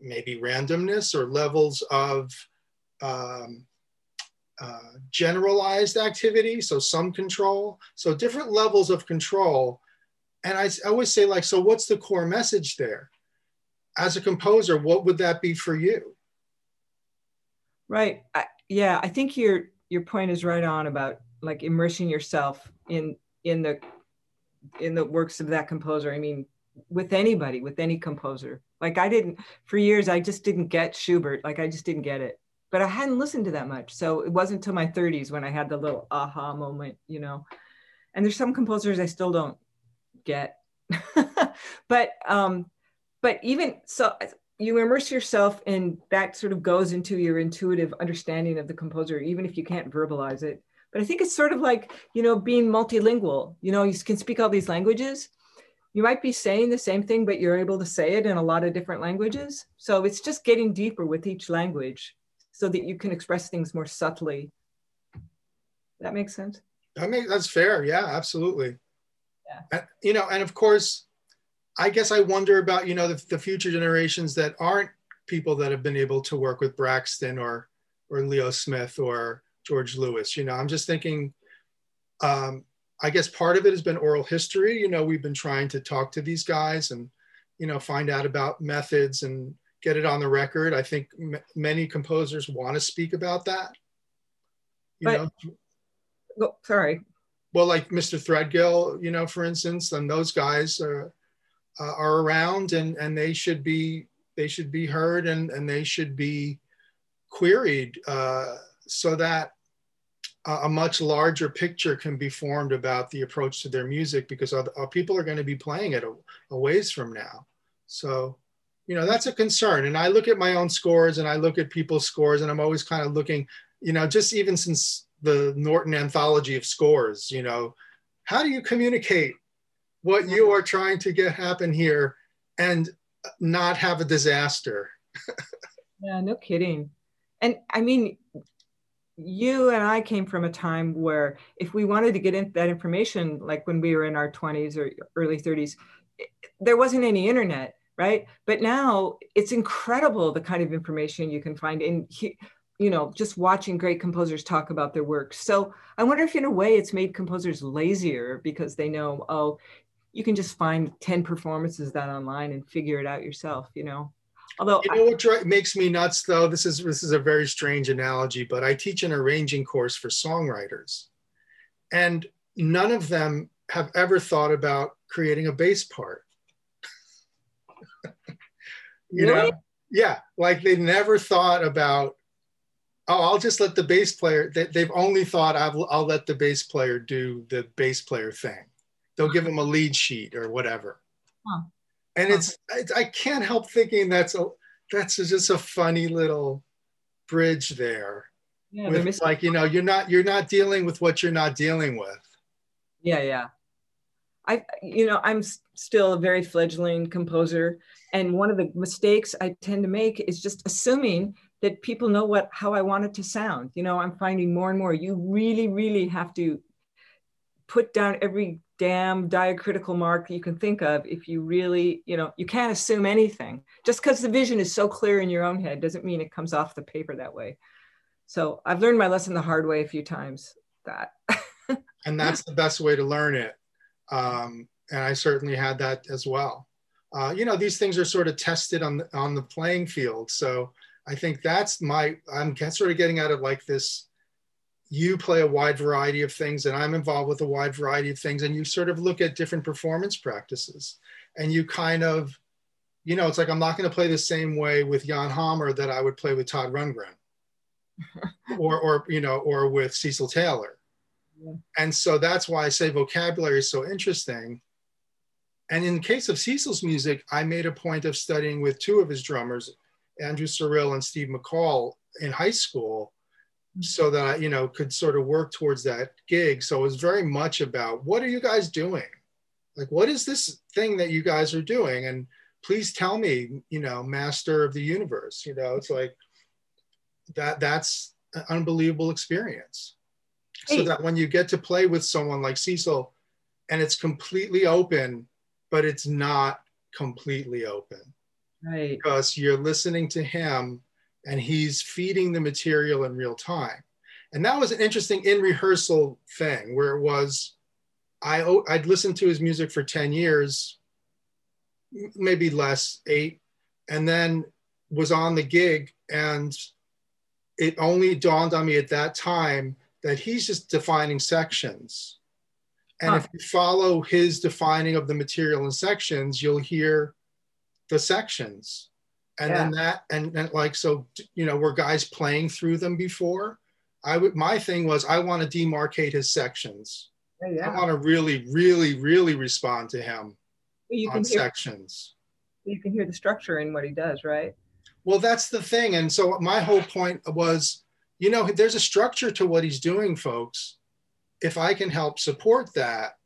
maybe randomness or levels of, um, Uh, generalized activity, so some control, so different levels of control. And I, I always say, like, so what's the core message there? As a composer, what would that be for you? Right. I, yeah, I think your your point is right on about like immersing yourself in in the in the works of that composer. I mean, with anybody, with any composer. Like I didn't for years, I just didn't get Schubert. Like I just didn't get it. But I hadn't listened to that much. So it wasn't until my thirties when I had the little aha moment, you know. And there's some composers I still don't get. but um, but even so, you immerse yourself and that sort of goes into your intuitive understanding of the composer, even if you can't verbalize it. But I think it's sort of like, you know, being multilingual. You know, you can speak all these languages. You might be saying the same thing, but you're able to say it in a lot of different languages. So it's just getting deeper with each language, so that you can express things more subtly. That makes sense? I mean, that's fair, yeah, absolutely. Yeah. And, you know, and of course, I guess I wonder about, you know, the, the future generations that aren't people that have been able to work with Braxton or or Leo Smith or George Lewis. You know, I'm just thinking, um, I guess part of it has been oral history. You know, we've been trying to talk to these guys and, you know, find out about methods and get it on the record. I think m many composers want to speak about that. You but, know, well, sorry. Well, like Mister Threadgill, you know, for instance, and those guys are, uh, are around, and and they should be they should be heard, and and they should be queried, uh, so that a much larger picture can be formed about the approach to their music, because other, other people are going to be playing it a, a ways from now. So, you know, that's a concern. And I look at my own scores and I look at people's scores, and I'm always kind of looking, you know, just even since the Norton anthology of scores, you know, how do you communicate what you are trying to get happen here and not have a disaster? Yeah, no kidding. And I mean, you and I came from a time where if we wanted to get in that information, like when we were in our twenties or early thirties, there wasn't any internet, right? But now it's incredible the kind of information you can find in, you know, just watching great composers talk about their work. So I wonder if in a way it's made composers lazier, because they know, oh, you can just find ten performances that online and figure it out yourself, you know? Although you know what makes me nuts, though, this is this is a very strange analogy, but I teach an arranging course for songwriters, and none of them have ever thought about creating a bass part. you really? know, yeah, like they never thought about, oh, I'll just let the bass player. They, they've only thought I'll, I'll let the bass player do the bass player thing. They'll give them a lead sheet or whatever. Huh. And it's, I, I can't help thinking that's a, that's a, just a funny little bridge there. Yeah, with like, you know, you're not, you're not dealing with what you're not dealing with. Yeah, yeah. I, you know, I'm still a very fledgling composer. And one of the mistakes I tend to make is just assuming that people know what, how I want it to sound. You know, I'm finding more and more, you really, really have to put down every damn diacritical mark you can think of if you really, you know, you can't assume anything. Just because the vision is so clear in your own head doesn't mean it comes off the paper that way. So I've learned my lesson the hard way a few times, that. And that's the best way to learn it. Um, and I certainly had that as well. Uh, you know, these things are sort of tested on the, on the playing field. So I think that's my, I'm sort of getting at it like this. You play a wide variety of things, and I'm involved with a wide variety of things, and you sort of look at different performance practices, and you kind of, you know, it's like, I'm not going to play the same way with Jan Hammer that I would play with Todd Rundgren or, or, you know, or with Cecil Taylor. Yeah. And so that's why I say vocabulary is so interesting. And in the case of Cecil's music, I made a point of studying with two of his drummers, Andrew Cyril and Steve McCall, in high school, so that I, you know, could sort of work towards that gig. So it was very much about, what are you guys doing? Like, what is this thing that you guys are doing? And please tell me, you know, master of the universe, you know, it's like, that, that's an unbelievable experience. Hey. So that when you get to play with someone like Cecil, and it's completely open, but it's not completely open. Right. Because you're listening to him, and he's feeding the material in real time. And that was an interesting in rehearsal thing, where it was, I, I'd listened to his music for ten years, maybe less, eight, and then was on the gig. And it only dawned on me at that time that he's just defining sections. And huh. if you follow his defining of the material in sections, you'll hear the sections. And yeah. then that, and, and like, so, you know, were guys playing through them before? I would, my thing was, I want to demarcate his sections. Oh, yeah. I want to really, really, really respond to him you on can hear, sections. You can hear the structure in what he does, right? Well, that's the thing. And so my whole point was, you know, there's a structure to what he's doing, folks. If I can help support that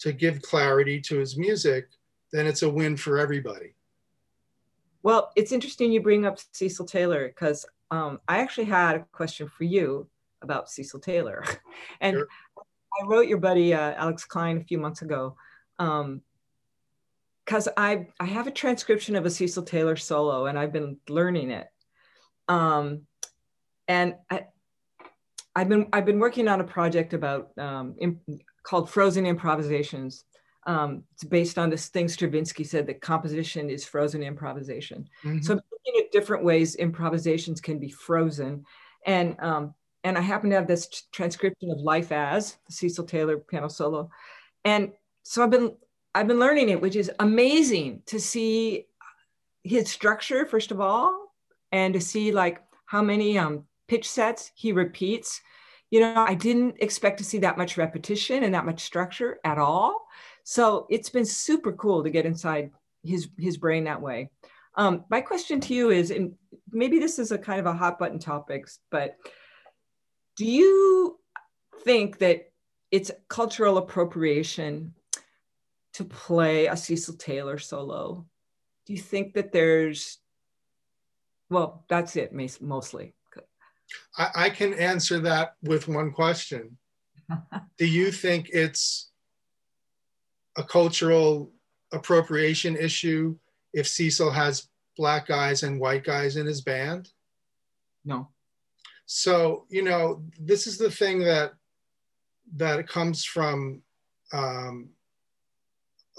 to give clarity to his music, then it's a win for everybody. Well, it's interesting you bring up Cecil Taylor, because um, I actually had a question for you about Cecil Taylor. And sure. I wrote your buddy, uh, Alex Klein, a few months ago, because um, because I, I have a transcription of a Cecil Taylor solo and I've been learning it. Um, and I, I've been, I've been working on a project about, um, in, called Frozen Improvisations. Um, it's based on this thing Stravinsky said that composition is frozen improvisation. Mm-hmm. So I'm looking at different ways improvisations can be frozen. And, um, and I happen to have this transcription of Life As, the Cecil Taylor piano solo. And so I've been, I've been learning it, which is amazing to see his structure, first of all, and to see like how many um, pitch sets he repeats. You know, I didn't expect to see that much repetition and that much structure at all. So it's been super cool to get inside his, his brain that way. Um, my question to you is, and maybe this is a kind of a hot button topic, but do you think that it's cultural appropriation to play a Cecil Taylor solo? Do you think that there's, well, that's it mostly. I, I can answer that with one question. Do you think it's a cultural appropriation issue if Cecil has black guys and white guys in his band? No. So, you know, this is the thing that, that it comes from um,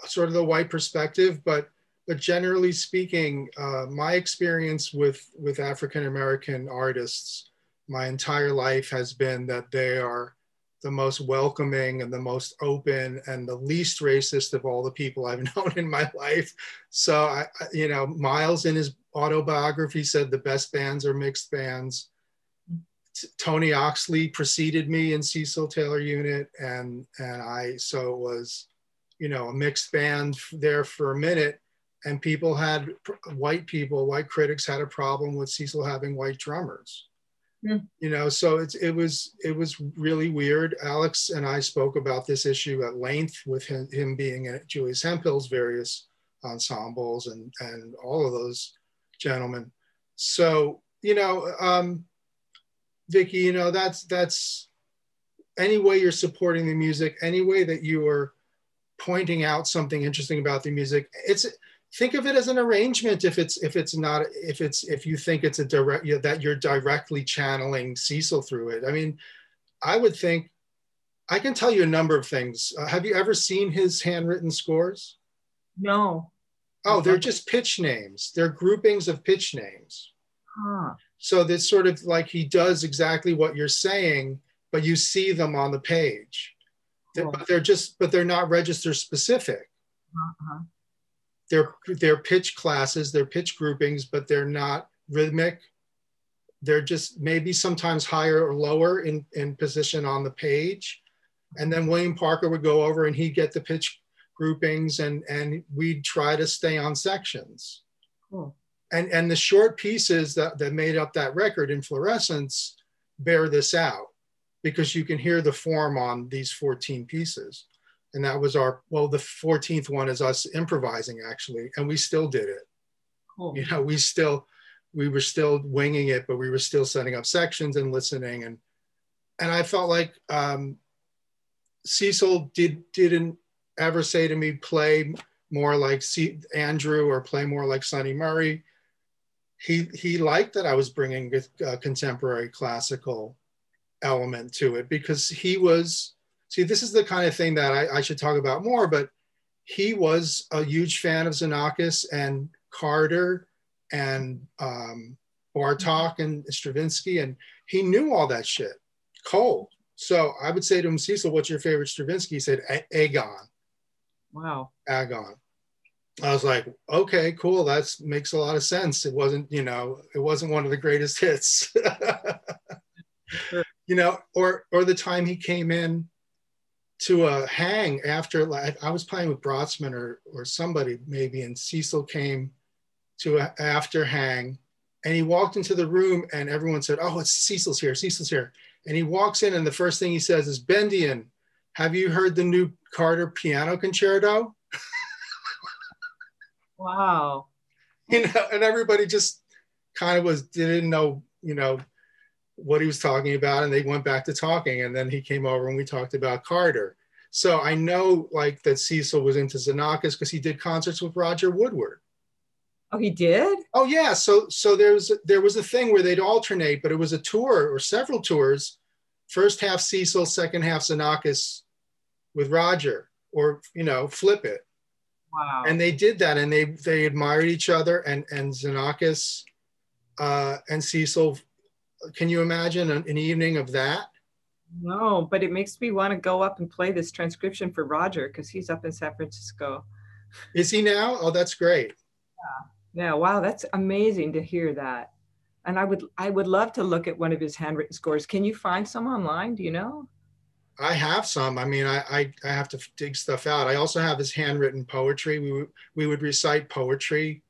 sort of the white perspective, but, but generally speaking, uh, my experience with, with African-American artists my entire life has been that they are the most welcoming and the most open and the least racist of all the people I've known in my life. So, I, you know, Miles in his autobiography said the best bands are mixed bands. Tony Oxley preceded me in Cecil Taylor unit, and and I so it was, you know, a mixed band there for a minute, and people had white people, white critics had a problem with Cecil having white drummers, yeah. You know. So it's it was it was really weird. Alex and I spoke about this issue at length with him, him being at Julius Hempel's various ensembles and and all of those gentlemen. So you know. Um, Vicki, you know, that's, that's any way you're supporting the music, any way that you are pointing out something interesting about the music, it's, think of it as an arrangement if it's, if it's not, if it's, if you think it's a direct, you know, that you're directly channeling Cecil through it. I mean, I would think, I can tell you a number of things. Uh, have you ever seen his handwritten scores? No. Oh, they're just pitch names. They're groupings of pitch names. Huh. So this sort of like he does exactly what you're saying, but you see them on the page. Cool. They're, but they're just, but they're not register specific. Uh-huh. They're they're pitch classes, they're pitch groupings, but they're not rhythmic. They're just maybe sometimes higher or lower in, in position on the page. And then William Parker would go over and he'd get the pitch groupings and, and we'd try to stay on sections. Cool. And, and the short pieces that, that made up that record in Fluorescence bear this out because you can hear the form on these fourteen pieces. And that was our, well, the fourteenth one is us improvising actually, and we still did it. Cool. You know, we still, we were still winging it, but we were still setting up sections and listening. And, and I felt like um, Cecil did, didn't ever say to me, play more like C Andrew or play more like Sonny Murray. He, he liked that I was bringing a contemporary classical element to it because he was, see, this is the kind of thing that I, I should talk about more, but he was a huge fan of Xenakis and Carter and um, Bartók and Stravinsky, and he knew all that shit cold. So I would say to him, Cecil, what's your favorite Stravinsky? He said, Agon. Wow. Agon. I was like, okay, cool. That makes a lot of sense. It wasn't, you know, it wasn't one of the greatest hits, sure. You know, or, or the time he came in to a hang after, like, I was playing with Brotzman or, or somebody maybe, and Cecil came to a after hang and he walked into the room and everyone said, oh, it's Cecil's here, Cecil's here. And he walks in and the first thing he says is, Bendian, have you heard the new Carter piano concerto? Wow. You know, and everybody just kind of was, didn't know, you know, what he was talking about, and they went back to talking, and then he came over and we talked about Carter. So I know like that Cecil was into Xenakis because he did concerts with Roger Woodward. Oh, he did? Oh yeah, so so there was, there was a thing where they'd alternate, but it was a tour or several tours, first half Cecil, second half Xenakis with Roger, or, you know, flip it. Wow. And they did that, and they they admired each other, and, and Xenakis uh, and Cecil, can you imagine an, an evening of that? No, but it makes me want to go up and play this transcription for Roger, because he's up in San Francisco. Is he now? Oh, that's great. Yeah. Yeah, wow, that's amazing to hear that. And I would I would love to look at one of his handwritten scores. Can you find some online? Do you know? I have some. I mean, I I, I have to dig stuff out. I also have his handwritten poetry. We would, we would recite poetry.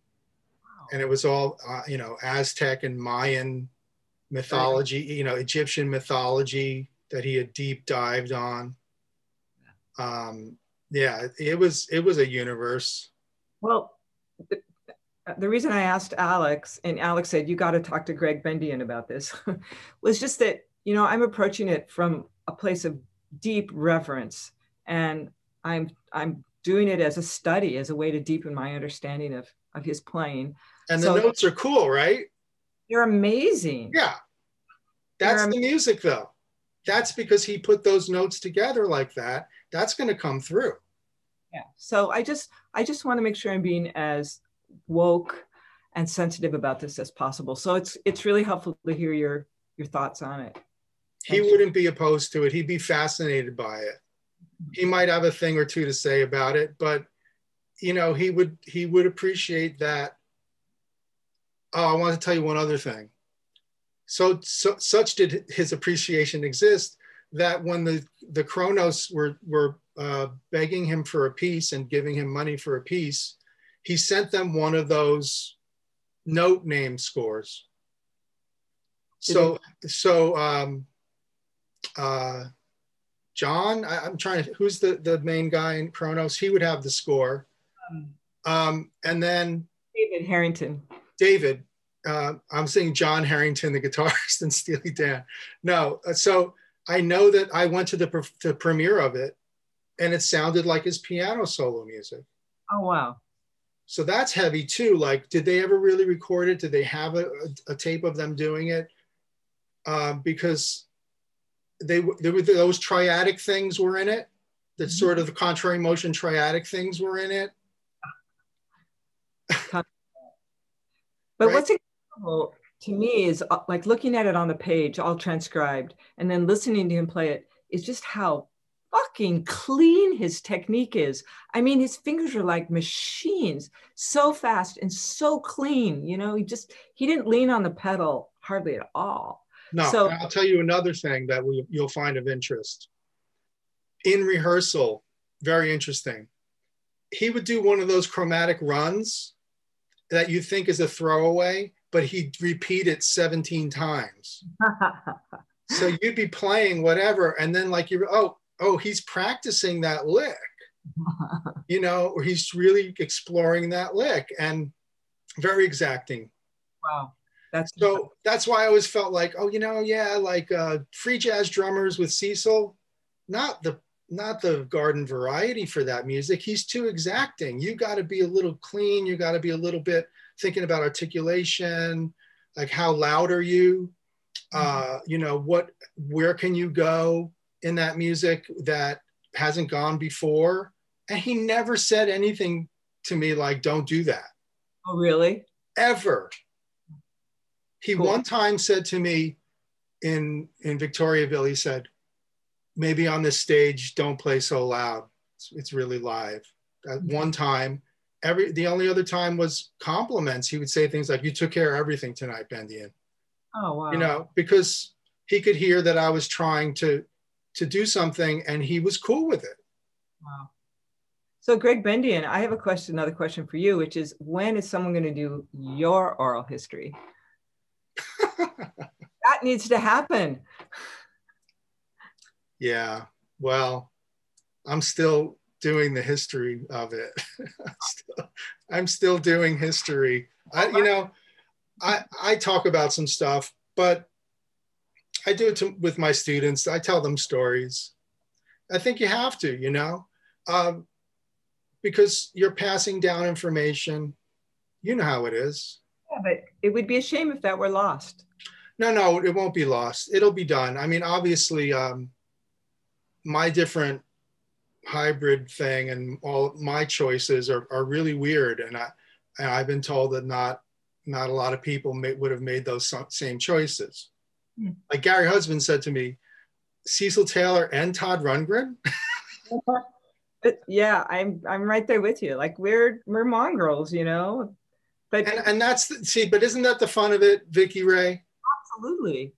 Wow. And it was all, uh, you know, Aztec and Mayan mythology, right. You know, Egyptian mythology that he had deep dived on. Yeah. Um, yeah, it was, it was a universe. Well, the, The reason I asked Alex, and Alex said, you got to talk to Gregg Bendian about this, was just that, you know, I'm approaching it from a place of deep reverence, and I'm I'm doing it as a study, as a way to deepen my understanding of, of his playing. And so the notes are cool, right? They're amazing. Yeah. That's the music, though. That's because he put those notes together like that. That's going to come through. Yeah. So I just, I just want to make sure I'm being as woke and sensitive about this as possible. So it's it's really helpful to hear your your thoughts on it. He wouldn't be opposed to it. He'd be fascinated by it. He might have a thing or two to say about it, but you know, he would he would appreciate that. Oh, I want to tell you one other thing. So, so such did his appreciation exist that when the the Kronos were were uh, begging him for a piece and giving him money for a piece, he sent them one of those note name scores. So, so um, uh, John, I, I'm trying to, who's the, the main guy in Kronos? He would have the score. Um, and then- David Harrington. David, uh, I'm saying John Harrington, the guitarist in Steely Dan. No, so I know that I went to the, pre the premiere of it, and it sounded like his piano solo music. Oh, wow. So that's heavy too. Like, did they ever really record it? Did they have a, a, a tape of them doing it? Uh, because they, they were, those triadic things were in it. That mm-hmm. sort of the contrary motion triadic things were in it. But right? What's incredible to me is like looking at it on the page, all transcribed, and then listening to him play it is just how fucking clean his technique is. I mean, his fingers are like machines, so fast and so clean, you know, he just, he didn't lean on the pedal hardly at all. No, so, I'll tell you another thing that we, you'll find of interest. In rehearsal, very interesting. He would do one of those chromatic runs that you think is a throwaway, but he'd repeat it seventeen times. So you'd be playing whatever, and then like, you oh, oh, he's practicing that lick, you know, or he's really exploring that lick, and very exacting. Wow. That's so cool. That's why I always felt like, oh, you know, yeah, like uh, free jazz drummers with Cecil, not the, not the garden variety for that music. He's too exacting. You got to be a little clean. You got to be a little bit thinking about articulation, like how loud are you? Mm-hmm. Uh, you know, what, where can you go in that music that hasn't gone before? And he never said anything to me like, don't do that. Oh, really? Ever. He cool. one time said to me in, in Victoriaville, he said, maybe on this stage, don't play so loud. It's, it's really live. At mm-hmm. one time, every, the only other time was compliments. He would say things like, you took care of everything tonight, Bendian. Oh, wow. You know, because he could hear that I was trying to, to do something, and he was cool with it. Wow. So Gregg Bendian, I have a question, another question for you, which is, when is someone going to do your oral history? That needs to happen. Yeah, well, I'm still doing the history of it. I'm, still, I'm still doing history. I, you know, I, I talk about some stuff, but I do it to, with my students. I tell them stories. I think you have to, you know, um, because you're passing down information. You know how it is. Yeah, but it would be a shame if that were lost. No, no, it won't be lost. It'll be done. I mean, obviously, um, my different hybrid thing and all my choices are, are really weird. And, I, and I've been told that not, not a lot of people may, would have made those same choices. Hmm. Like Gary Husband said to me, Cecil Taylor and Todd Rundgren? Yeah, I'm I'm right there with you. Like we're we're mongrels, you know. But and, and that's the, see, but isn't that the fun of it, Vicki Ray? Absolutely,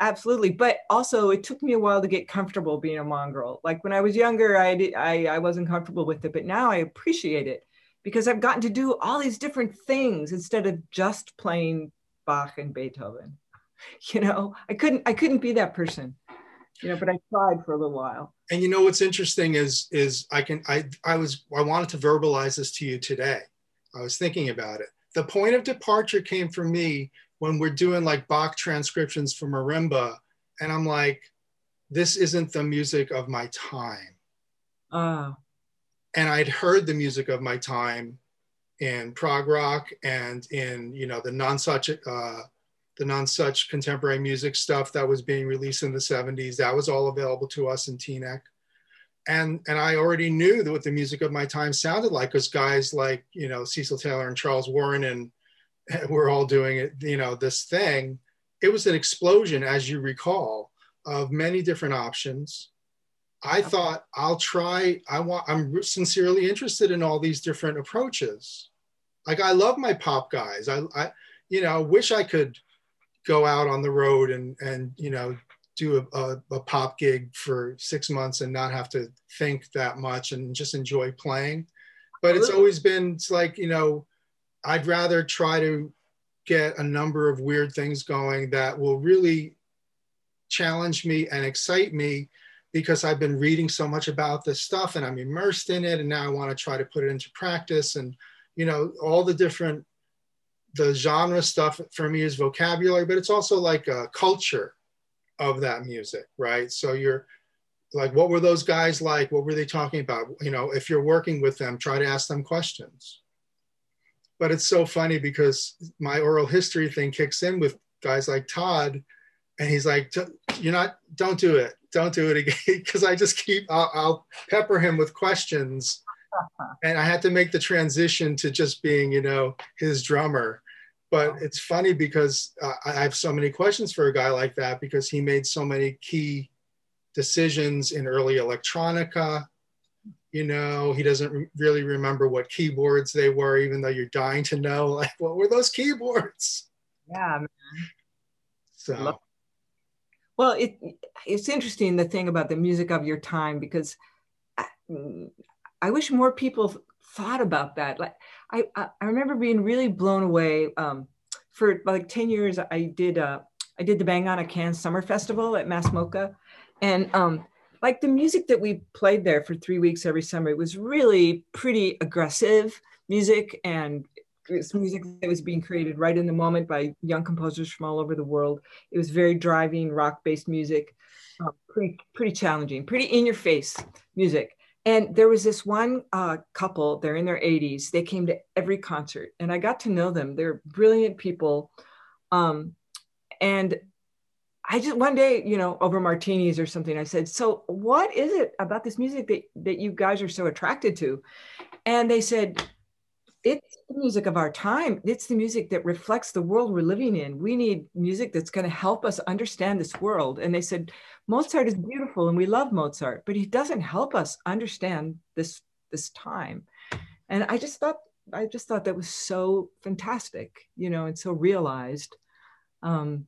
absolutely. But also, it took me a while to get comfortable being a mongrel. Like when I was younger, I did, I I wasn't comfortable with it, but now I appreciate it because I've gotten to do all these different things instead of just playing Bach and Beethoven. You know, I couldn't I couldn't be that person. You know, but I tried for a little while. And you know what's interesting is is I can I I was I wanted to verbalize this to you today. I was thinking about it. The point of departure came for me when we're doing like Bach transcriptions for marimba, and I'm like, this isn't the music of my time. Ah. Uh. And I'd heard the music of my time in prog rock and in you know the non-such. Uh, the non-such contemporary music stuff that was being released in the seventies, that was all available to us in Teaneck. And, and I already knew that what the music of my time sounded like, because guys like, you know, Cecil Taylor and Charles Warren and we're all doing it, you know, this thing. It was an explosion, as you recall, of many different options. I thought I'll try, I want, I'm sincerely interested in all these different approaches. Like I love my pop guys. I, I you know, wish I could go out on the road and, and you know, do a, a, a pop gig for six months and not have to think that much and just enjoy playing. But it's always been, it's like, you know, I'd rather try to get a number of weird things going that will really challenge me and excite me because I've been reading so much about this stuff and I'm immersed in it. And now I want to try to put it into practice and, you know, all the different the genre stuff for me is vocabulary, but it's also like a culture of that music, right? So you're like, what were those guys like? What were they talking about? You know, if you're working with them, try to ask them questions. But it's so funny because my oral history thing kicks in with guys like Todd, and he's like, you're not, don't do it. Don't do it again. Cause I just keep, I'll, I'll pepper him with questions. And I had to make the transition to just being, you know, his drummer. But it's funny because uh, I have so many questions for a guy like that because he made so many key decisions in early electronica. You know, he doesn't re really remember what keyboards they were, even though you're dying to know, like, what were those keyboards? Yeah, man. So. Well, it, it's interesting, the thing about the music of your time, because I, I wish more people thought about that. Like, I, I remember being really blown away. Um, for like ten years, I did uh, I did the Bang on a Can Summer Festival at Mass Mocha. And um, like the music that we played there for three weeks every summer, it was really pretty aggressive music, and it's music that was being created right in the moment by young composers from all over the world. It was very driving, rock-based music, um, pretty, pretty challenging, pretty in-your-face music. And there was this one uh, couple, they're in their eighties, they came to every concert and I got to know them. They're brilliant people. Um, and I just, one day, you know, over martinis or something, I said, so what is it about this music that, that you guys are so attracted to? And they said, it's the music of our time. It's the music that reflects the world we're living in. We need music that's going to help us understand this world. And they said, Mozart is beautiful and we love Mozart, but he doesn't help us understand this, this time. And I just thought, I just thought that was so fantastic, you know, and so realized. Um,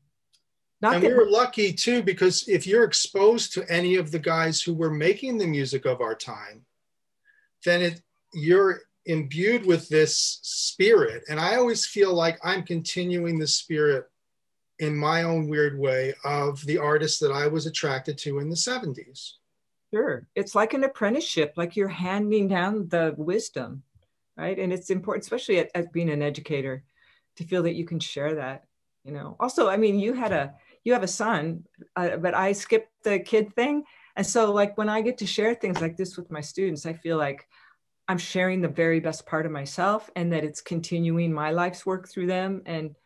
not and we were lucky too, because if you're exposed to any of the guys who were making the music of our time, then it, you're imbued with this spirit. And I always feel like I'm continuing the spirit in my own weird way of the artists that I was attracted to in the seventies. Sure, it's like an apprenticeship, like you're handing down the wisdom, right? And it's important, especially as being an educator, to feel that you can share that, you know? Also, I mean, you had a, you have a son, uh, but I skipped the kid thing. And so like when I get to share things like this with my students, I feel like I'm sharing the very best part of myself and that it's continuing my life's work through them. And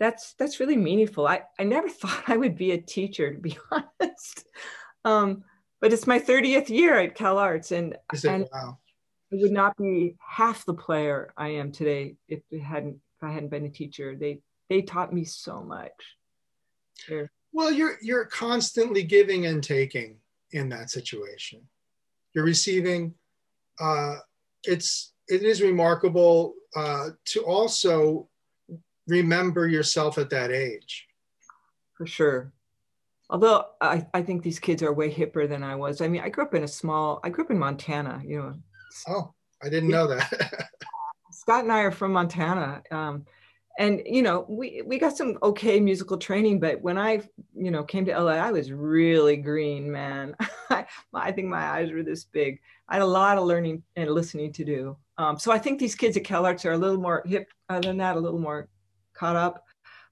that's that's really meaningful. I, I never thought I would be a teacher, to be honest. Um, but it's my thirtieth year at Cal Arts, and, Is it? and wow. I would not be half the player I am today if it hadn't if I hadn't been a teacher. They they taught me so much. They're, well, you're you're constantly giving and taking in that situation. You're receiving. Uh, it's it is remarkable uh, to also remember yourself at that age. For sure. Although I, I think these kids are way hipper than I was. I mean, I grew up in a small, I grew up in Montana, you know. Oh, I didn't know that. Scott and I are from Montana. Um, and, you know, we, we got some okay musical training, but when I, you know, came to L A, I was really green, man. I think my eyes were this big. I had a lot of learning and listening to do. Um, so I think these kids at Cal Arts are a little more hip uh, than that, a little more caught up.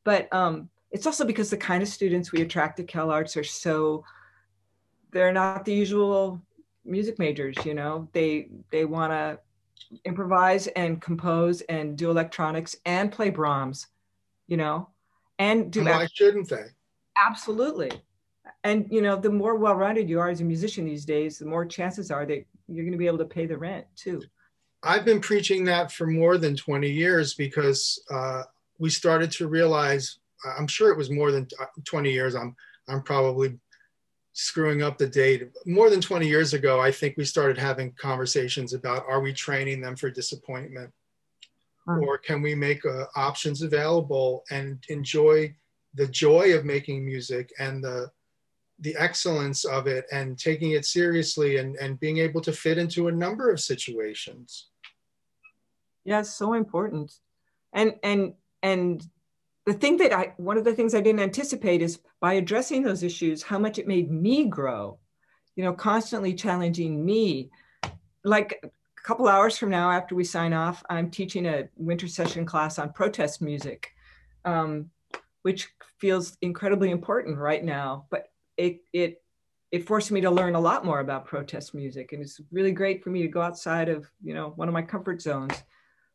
But um, it's also because the kind of students we attract at Cal Arts are so, they're not the usual music majors, you know, they they want to improvise and compose and do electronics and play Brahms, you know, and do. Why shouldn't they? Absolutely. And, you know, the more well-rounded you are as a musician these days, the more chances are that you're going to be able to pay the rent too. I've been preaching that for more than twenty years because uh, we started to realize, I'm sure it was more than twenty years. I'm, I'm probably screwing up the date. More than twenty years ago, I think we started having conversations about, are we training them for disappointment? Mm. Or can we make uh, options available and enjoy the joy of making music and the, the excellence of it and taking it seriously and, and being able to fit into a number of situations? Yeah, it's so important. And, and, and the thing that I, one of the things I didn't anticipate is by addressing those issues, how much it made me grow, you know, constantly challenging me. Like a couple hours from now, after we sign off, I'm teaching a winter session class on protest music, um, which feels incredibly important right now, but It, it, it forced me to learn a lot more about protest music. And it's really great for me to go outside of, you know, one of my comfort zones.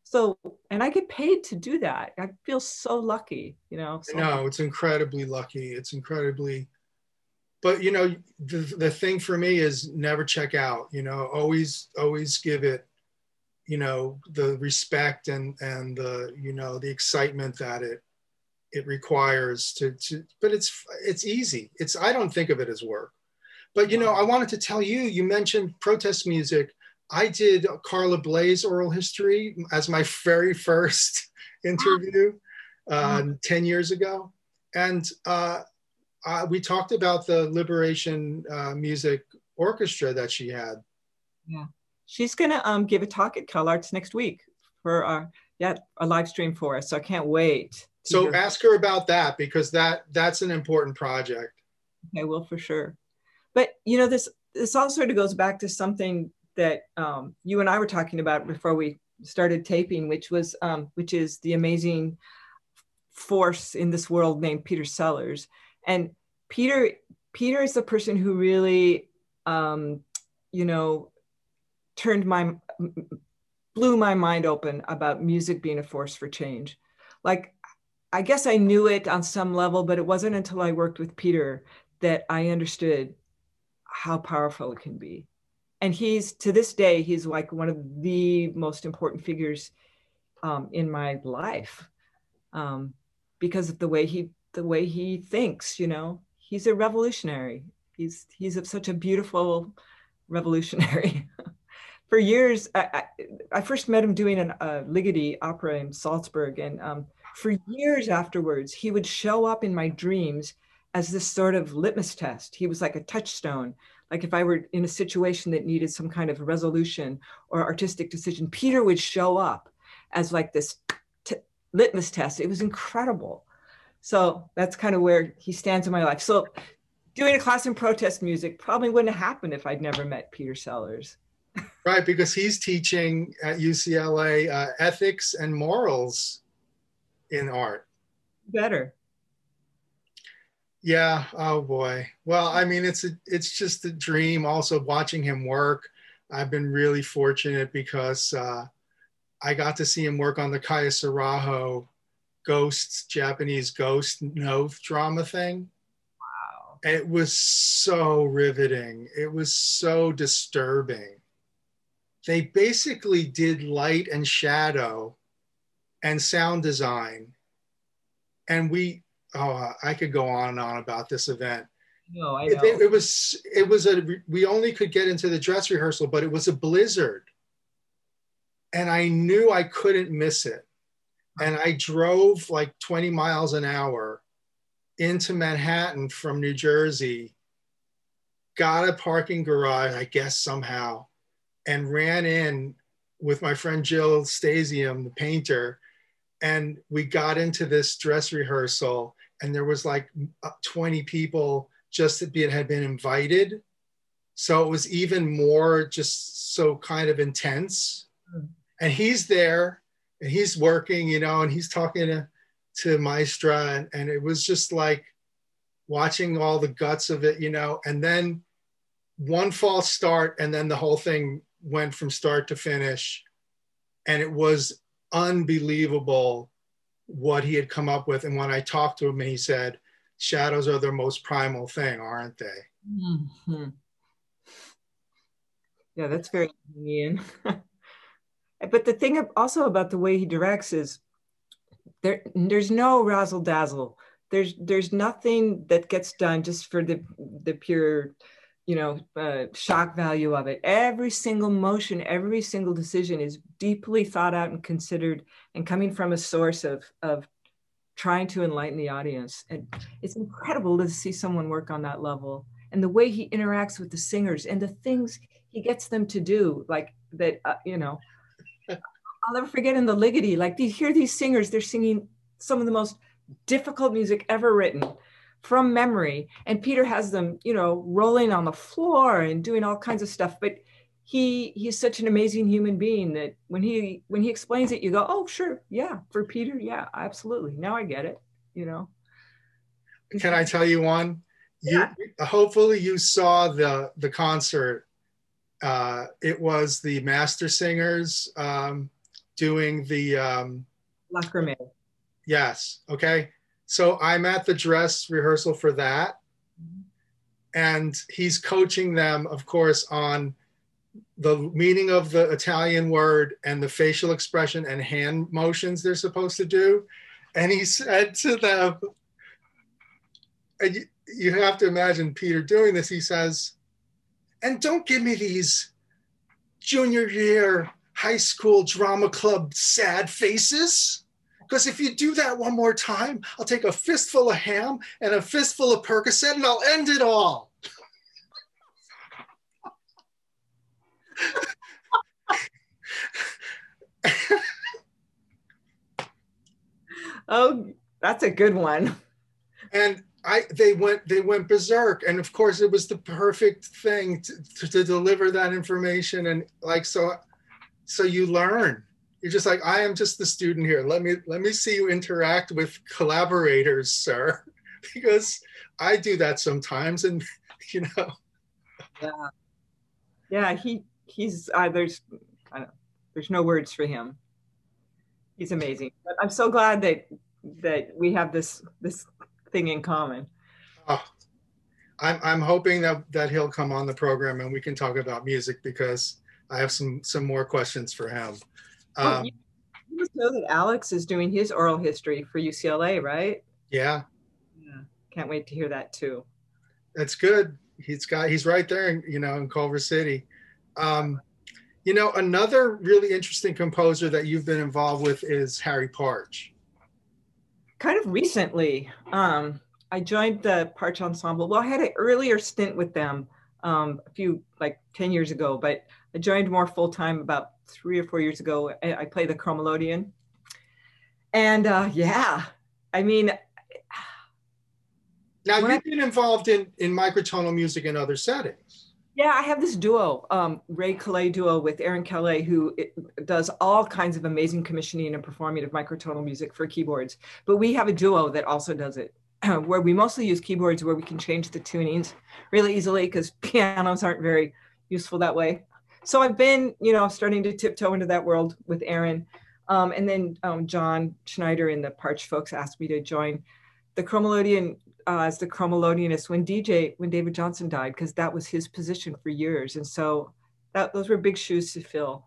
So, and I get paid to do that. I feel so lucky, you know. So. No, it's incredibly lucky. It's incredibly, but you know, the, the thing for me is never check out, you know, always, always give it, you know, the respect and, and the, you know, the excitement that it, it requires to, to, but it's, it's easy. It's, I don't think of it as work, but you know, I wanted to tell you, you mentioned protest music. I did Carla Bley's oral history as my very first interview um, ten years ago. And uh, uh, we talked about the Liberation uh, Music Orchestra that she had. Yeah. She's gonna um, give a talk at Cal Arts next week for our, yeah, a live stream for us. So I can't wait. So ask her about that, because that that's an important project. I will for sure. But you know, this this all sort of goes back to something that um, you and I were talking about before we started taping, which was um, which is the amazing force in this world named Peter Sellers. And Peter Peter is the person who really um, you know turned my blew my mind open about music being a force for change. Like, I guess I knew it on some level, but it wasn't until I worked with Peter that I understood how powerful it can be. And he's, to this day, he's like one of the most important figures um, in my life um, because of the way he, the way he thinks, you know, he's a revolutionary. He's, he's a, such a beautiful revolutionary. For years, I, I, I first met him doing an, a Ligeti opera in Salzburg, and um, for years afterwards, he would show up in my dreams as this sort of litmus test. He was like a touchstone. Like if I were in a situation that needed some kind of resolution or artistic decision, Peter would show up as like this t litmus test. It was incredible. So that's kind of where he stands in my life. So doing a class in protest music probably wouldn't have happened if I'd never met Peter Sellers. Right, because he's teaching at U C L A uh, ethics and morals in art. Better. Yeah. Oh boy. Well, I mean, it's a, it's just a dream. Also watching him work. I've been really fortunate because uh, I got to see him work on the Kaya Saraho ghosts, Japanese ghost Nov drama thing. Wow. It was so riveting. It was so disturbing. They basically did light and shadow and sound design. And we, oh, I could go on and on about this event. No, I know. It, it was, it was a, we only could get into the dress rehearsal, but it was a blizzard. And I knew I couldn't miss it. And I drove like twenty miles an hour into Manhattan from New Jersey, got a parking garage, I guess somehow, and ran in with my friend Jill Stasium, the painter, and we got into this dress rehearsal, and there was like twenty people just that had been invited. So it was even more just so kind of intense. Mm. And he's there, and he's working, you know, and he's talking to, to Maestra, and, and it was just like watching all the guts of it, you know, and then one false start, and then the whole thing went from start to finish. And it was unbelievable what he had come up with. And when I talked to him, he said, shadows are their most primal thing, aren't they? Mm-hmm. Yeah, that's very Ian. But the thing also about the way he directs is there, there's no razzle dazzle. There's, there's nothing that gets done just for the, the pure, you know, uh, shock value of it. Every single motion, every single decision is deeply thought out and considered and coming from a source of, of trying to enlighten the audience. And it's incredible to see someone work on that level. And the way he interacts with the singers and the things he gets them to do, like that, uh, you know, I'll never forget in the Ligeti, like you hear these singers, they're singing some of the most difficult music ever written from memory, and Peter has them, you know, rolling on the floor and doing all kinds of stuff. But he he's such an amazing human being that when he when he explains it, you go, oh, sure, yeah, for Peter, yeah, absolutely. Now I get it, you know. Can I tell you one? Yeah. You, hopefully you saw the the concert. Uh, it was the Master Singers um, doing the um, Lacrimé. Yes. Okay. So I'm at the dress rehearsal for that. And he's coaching them, of course, on the meaning of the Italian word and the facial expression and hand motions they're supposed to do. And he said to them, and you, you have to imagine Peter doing this, he says, and don't give me these junior year high school drama club sad faces. Because if you do that one more time, I'll take a fistful of ham and a fistful of Percocet and I'll end it all. Oh, that's a good one. And I, they went, they went berserk. And of course it was the perfect thing to, to, to deliver that information. And like, so, so you learn. You're just like, I am just the student here. Let me let me see you interact with collaborators, sir, because I do that sometimes, and you know. Yeah, yeah. He he's uh, there's I don't, there's no words for him. He's amazing. But I'm so glad that that we have this this thing in common. Oh, I'm I'm hoping that that he'll come on the program and we can talk about music because I have some some more questions for him. Um, you just know that Alex is doing his oral history for U C L A, right? Yeah. Yeah. Can't wait to hear that too. That's good. He's got, he's right there, in, you know, in Culver City. Um, you know, another really interesting composer that you've been involved with is Harry Parch. Kind of recently. Um, I joined the Parch Ensemble. Well, I had an earlier stint with them um, a few, like ten years ago, but I joined more full-time about three or four years ago. I played the Chromelodeon. And uh, yeah, I mean. Now you've I, been involved in, in microtonal music in other settings. Yeah, I have this duo, um, Ray Calais duo with Aaron Calais, who does all kinds of amazing commissioning and performing of microtonal music for keyboards. But we have a duo that also does it. uh, where we mostly use keyboards where we can change the tunings really easily because pianos aren't very useful that way. So I've been, you know, starting to tiptoe into that world with Aaron. Um, and then um, John Schneider and the Parch folks asked me to join the Chromelodeon uh, as the Chromelodeonist when D J, when David Johnson died, because that was his position for years. And so that, those were big shoes to fill.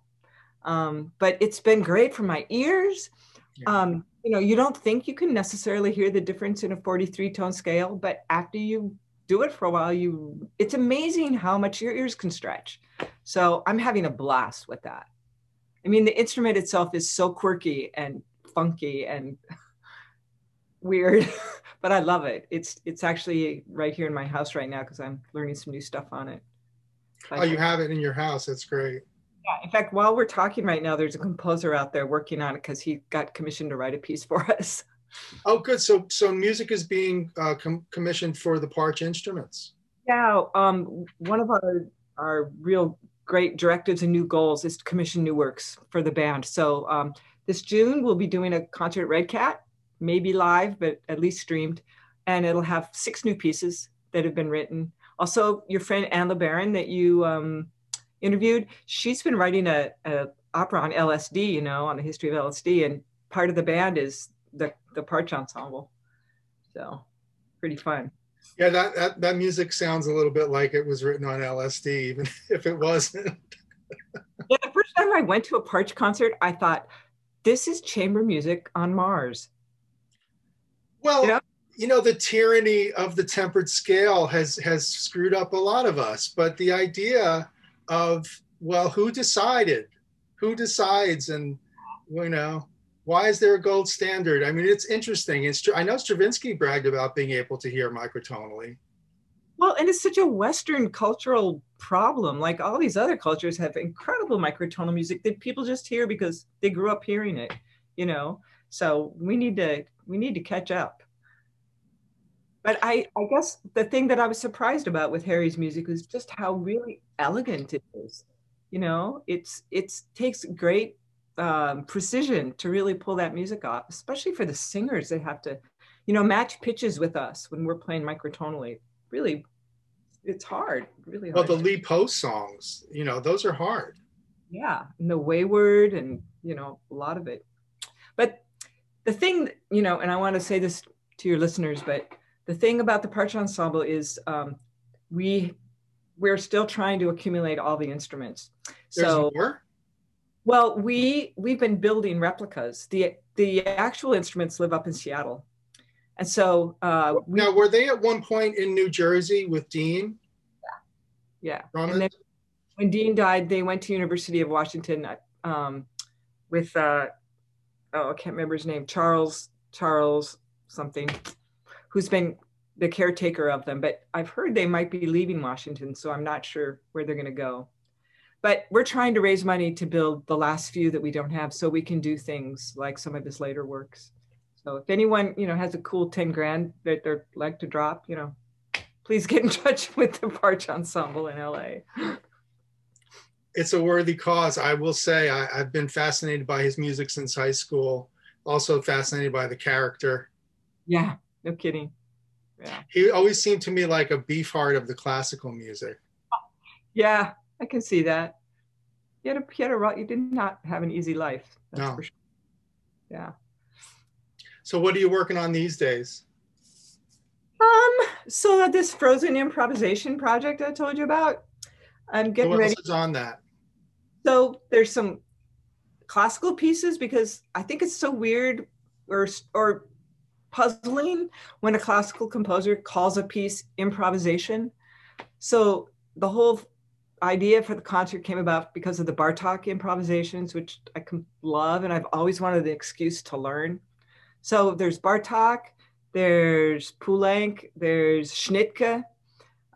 Um, but it's been great for my ears. Yeah. Um, you know, you don't think you can necessarily hear the difference in a forty-three tone scale, but after you do it for a while, you it's amazing how much your ears can stretch. So I'm having a blast with that. I mean, the instrument itself is so quirky and funky and weird, but I love it. It's it's actually right here in my house right now because I'm learning some new stuff on it. But oh, you have it in your house. That's great. Yeah. In fact, while we're talking right now, there's a composer out there working on it because he got commissioned to write a piece for us. Oh, good. So, so music is being uh, com commissioned for the Parch instruments. Yeah. Um, one of our, our real great directives and new goals is to commission new works for the band. So um, this June, we'll be doing a concert at Red Cat, maybe live, but at least streamed. And it'll have six new pieces that have been written. Also, your friend Anne LeBaron that you um, interviewed, she's been writing a, a opera on L S D, you know, on the history of L S D. And part of the band is the, the Parch ensemble. So pretty fun. Yeah, that, that, that music sounds a little bit like it was written on L S D, even if it wasn't. Yeah, the first time I went to a Parch concert, I thought, this is chamber music on Mars. Well, you know? You know, the tyranny of the tempered scale has has screwed up a lot of us, but the idea of, well, who decided? Who decides? And, you know, why is there a gold standard? I mean, it's interesting. It's, I know Stravinsky bragged about being able to hear microtonally. Well, and it's such a Western cultural problem. Like all these other cultures have incredible microtonal music that people just hear because they grew up hearing it, you know? So we need to, we need to catch up. But I, I guess the thing that I was surprised about with Harry's music was just how really elegant it is. You know, it's it's takes great um, precision to really pull that music off, especially for the singers that have to, you know, match pitches with us when we're playing microtonally. Really, it's hard, really hard. Well, the Lee Poe songs, you know, those are hard. Yeah, and the Wayward and, you know, a lot of it. But the thing, you know, and I want to say this to your listeners, but the thing about the Parch ensemble is um, we, we're still trying to accumulate all the instruments. There's so, more? Well, we, we've been building replicas. The, the actual instruments live up in Seattle. And so- uh, we, Now, were they at one point in New Jersey with Dean? Yeah, yeah. And then when Dean died, they went to University of Washington um, with, uh, oh, I can't remember his name, Charles, Charles something. Who's been the caretaker of them, but I've heard they might be leaving Washington, so I'm not sure where they're gonna go. But we're trying to raise money to build the last few that we don't have so we can do things like some of his later works. So if anyone, you know, has a cool ten grand that they'd like to drop, you know, please get in touch with the Parch Ensemble in L A. It's a worthy cause. I will say I, I've been fascinated by his music since high school, also fascinated by the character. Yeah. No kidding. Yeah. He always seemed to me like a beefheart of the classical music. Yeah, I can see that. You had a, you had a, you did not have an easy life. That's no. For sure. Yeah. So what are you working on these days? Um, so this Frozen improvisation project I told you about, I'm getting so what ready. What else is on that? So there's some classical pieces because I think it's so weird or, or, puzzling when a classical composer calls a piece improvisation. So the whole idea for the concert came about because of the Bartók improvisations, which I love, and I've always wanted the excuse to learn. So there's Bartók, there's Poulenc, there's Schnittke,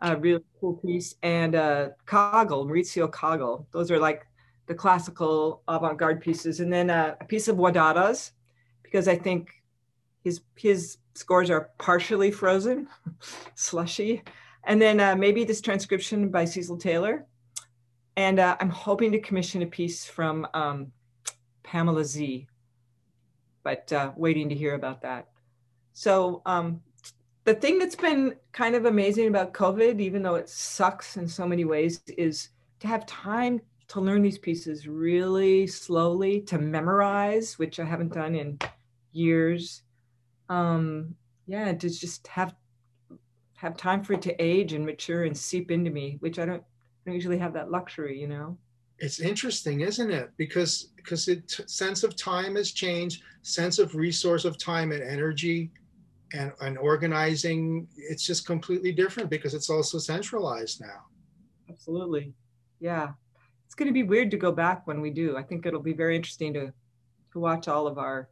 a really cool piece, and uh, Kagel, Maurizio Kagel. Those are like the classical avant-garde pieces. And then uh, a piece of Wadada's, because I think His, his scores are partially frozen, slushy. And then uh, maybe this transcription by Cecil Taylor. And uh, I'm hoping to commission a piece from um, Pamela Z, but uh, waiting to hear about that. So um, the thing that's been kind of amazing about COVID, even though it sucks in so many ways, is to have time to learn these pieces really slowly, to memorize, which I haven't done in years. Um, yeah, to just have have time for it to age and mature and seep into me, which I don't, I don't usually have that luxury, you know? It's interesting, isn't it? Because because the sense of time has changed, sense of resource of time and energy and, and organizing, it's just completely different because it's also centralized now. Absolutely, yeah. It's gonna be weird to go back when we do. I think it'll be very interesting to, to watch all of our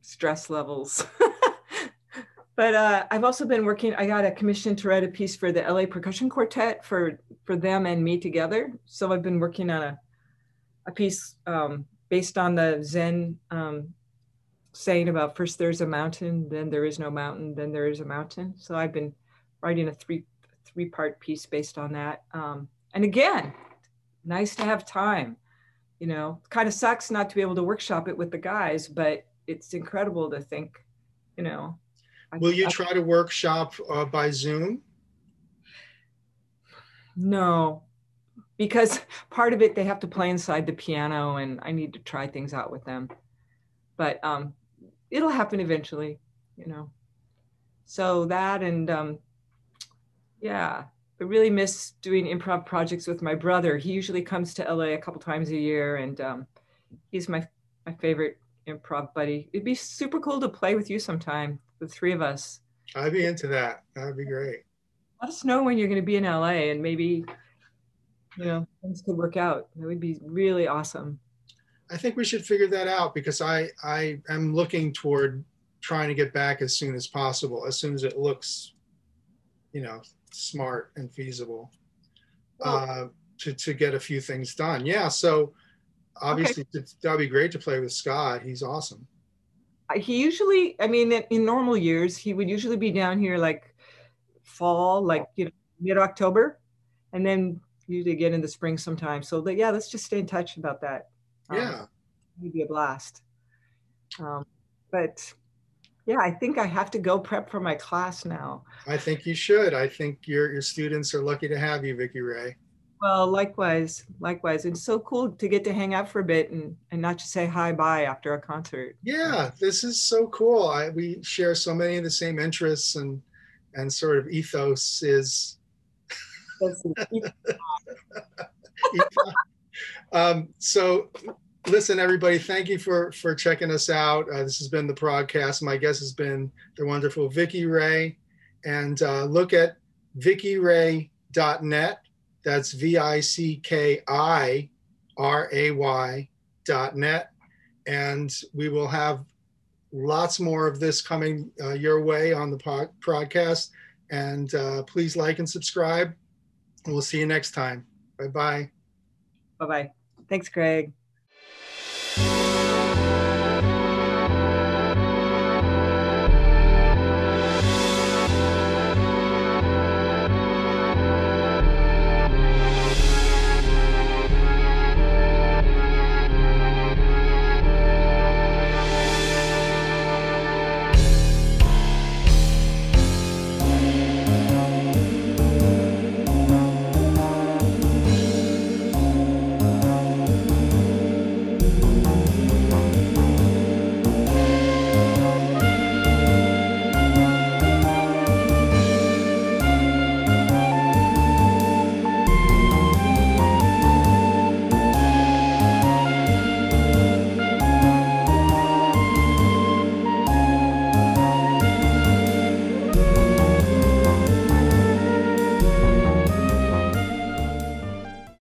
stress levels. But uh, I've also been working, I got a commission to write a piece for the L A Percussion Quartet for, for them and me together. So I've been working on a, a piece um, based on the Zen um, saying about first there's a mountain, then there is no mountain, then there is a mountain. So I've been writing a three, three part piece based on that. Um, and again, nice to have time, you know, kind of sucks not to be able to workshop it with the guys, but it's incredible to think, you know. Will you try to workshop uh, by Zoom? No, because part of it, they have to play inside the piano and I need to try things out with them. But um, it'll happen eventually, you know. So that and um, yeah, I really miss doing improv projects with my brother. He usually comes to L A a couple times a year and um, he's my, my favorite improv buddy. It'd be super cool to play with you sometime. The three of us. I'd be into that. That'd be great. Let us know when you're going to be in L A and maybe, you know, things could work out. That would be really awesome. I think we should figure that out because I, I am looking toward trying to get back as soon as possible, as soon as it looks, you know, smart and feasible well, uh, to, to get a few things done. Yeah. So obviously okay. That'd be great to play with Scott. He's awesome. He usually, I mean, in normal years, he would usually be down here like fall, like, you know, mid-October, and then usually get in the spring sometime. So, but yeah, let's just stay in touch about that. Um, yeah. It'd be a blast. Um, but yeah, I think I have to go prep for my class now. I think you should. I think your, your students are lucky to have you, Vicki Ray. Well, likewise, likewise. It's so cool to get to hang out for a bit and, and not just say hi, bye after a concert. Yeah, this is so cool. I, we share so many of the same interests and and sort of ethos is. um, so listen, everybody, thank you for, for checking us out. Uh, this has been the ProgCast. My guest has been the wonderful Vicki Ray. And uh, look at vicki ray dot net. That's V I C K I R A Y dot net. And we will have lots more of this coming uh, your way on the pod podcast. And uh, please like and subscribe. And we'll see you next time. Bye-bye. Bye-bye. Thanks, Greg.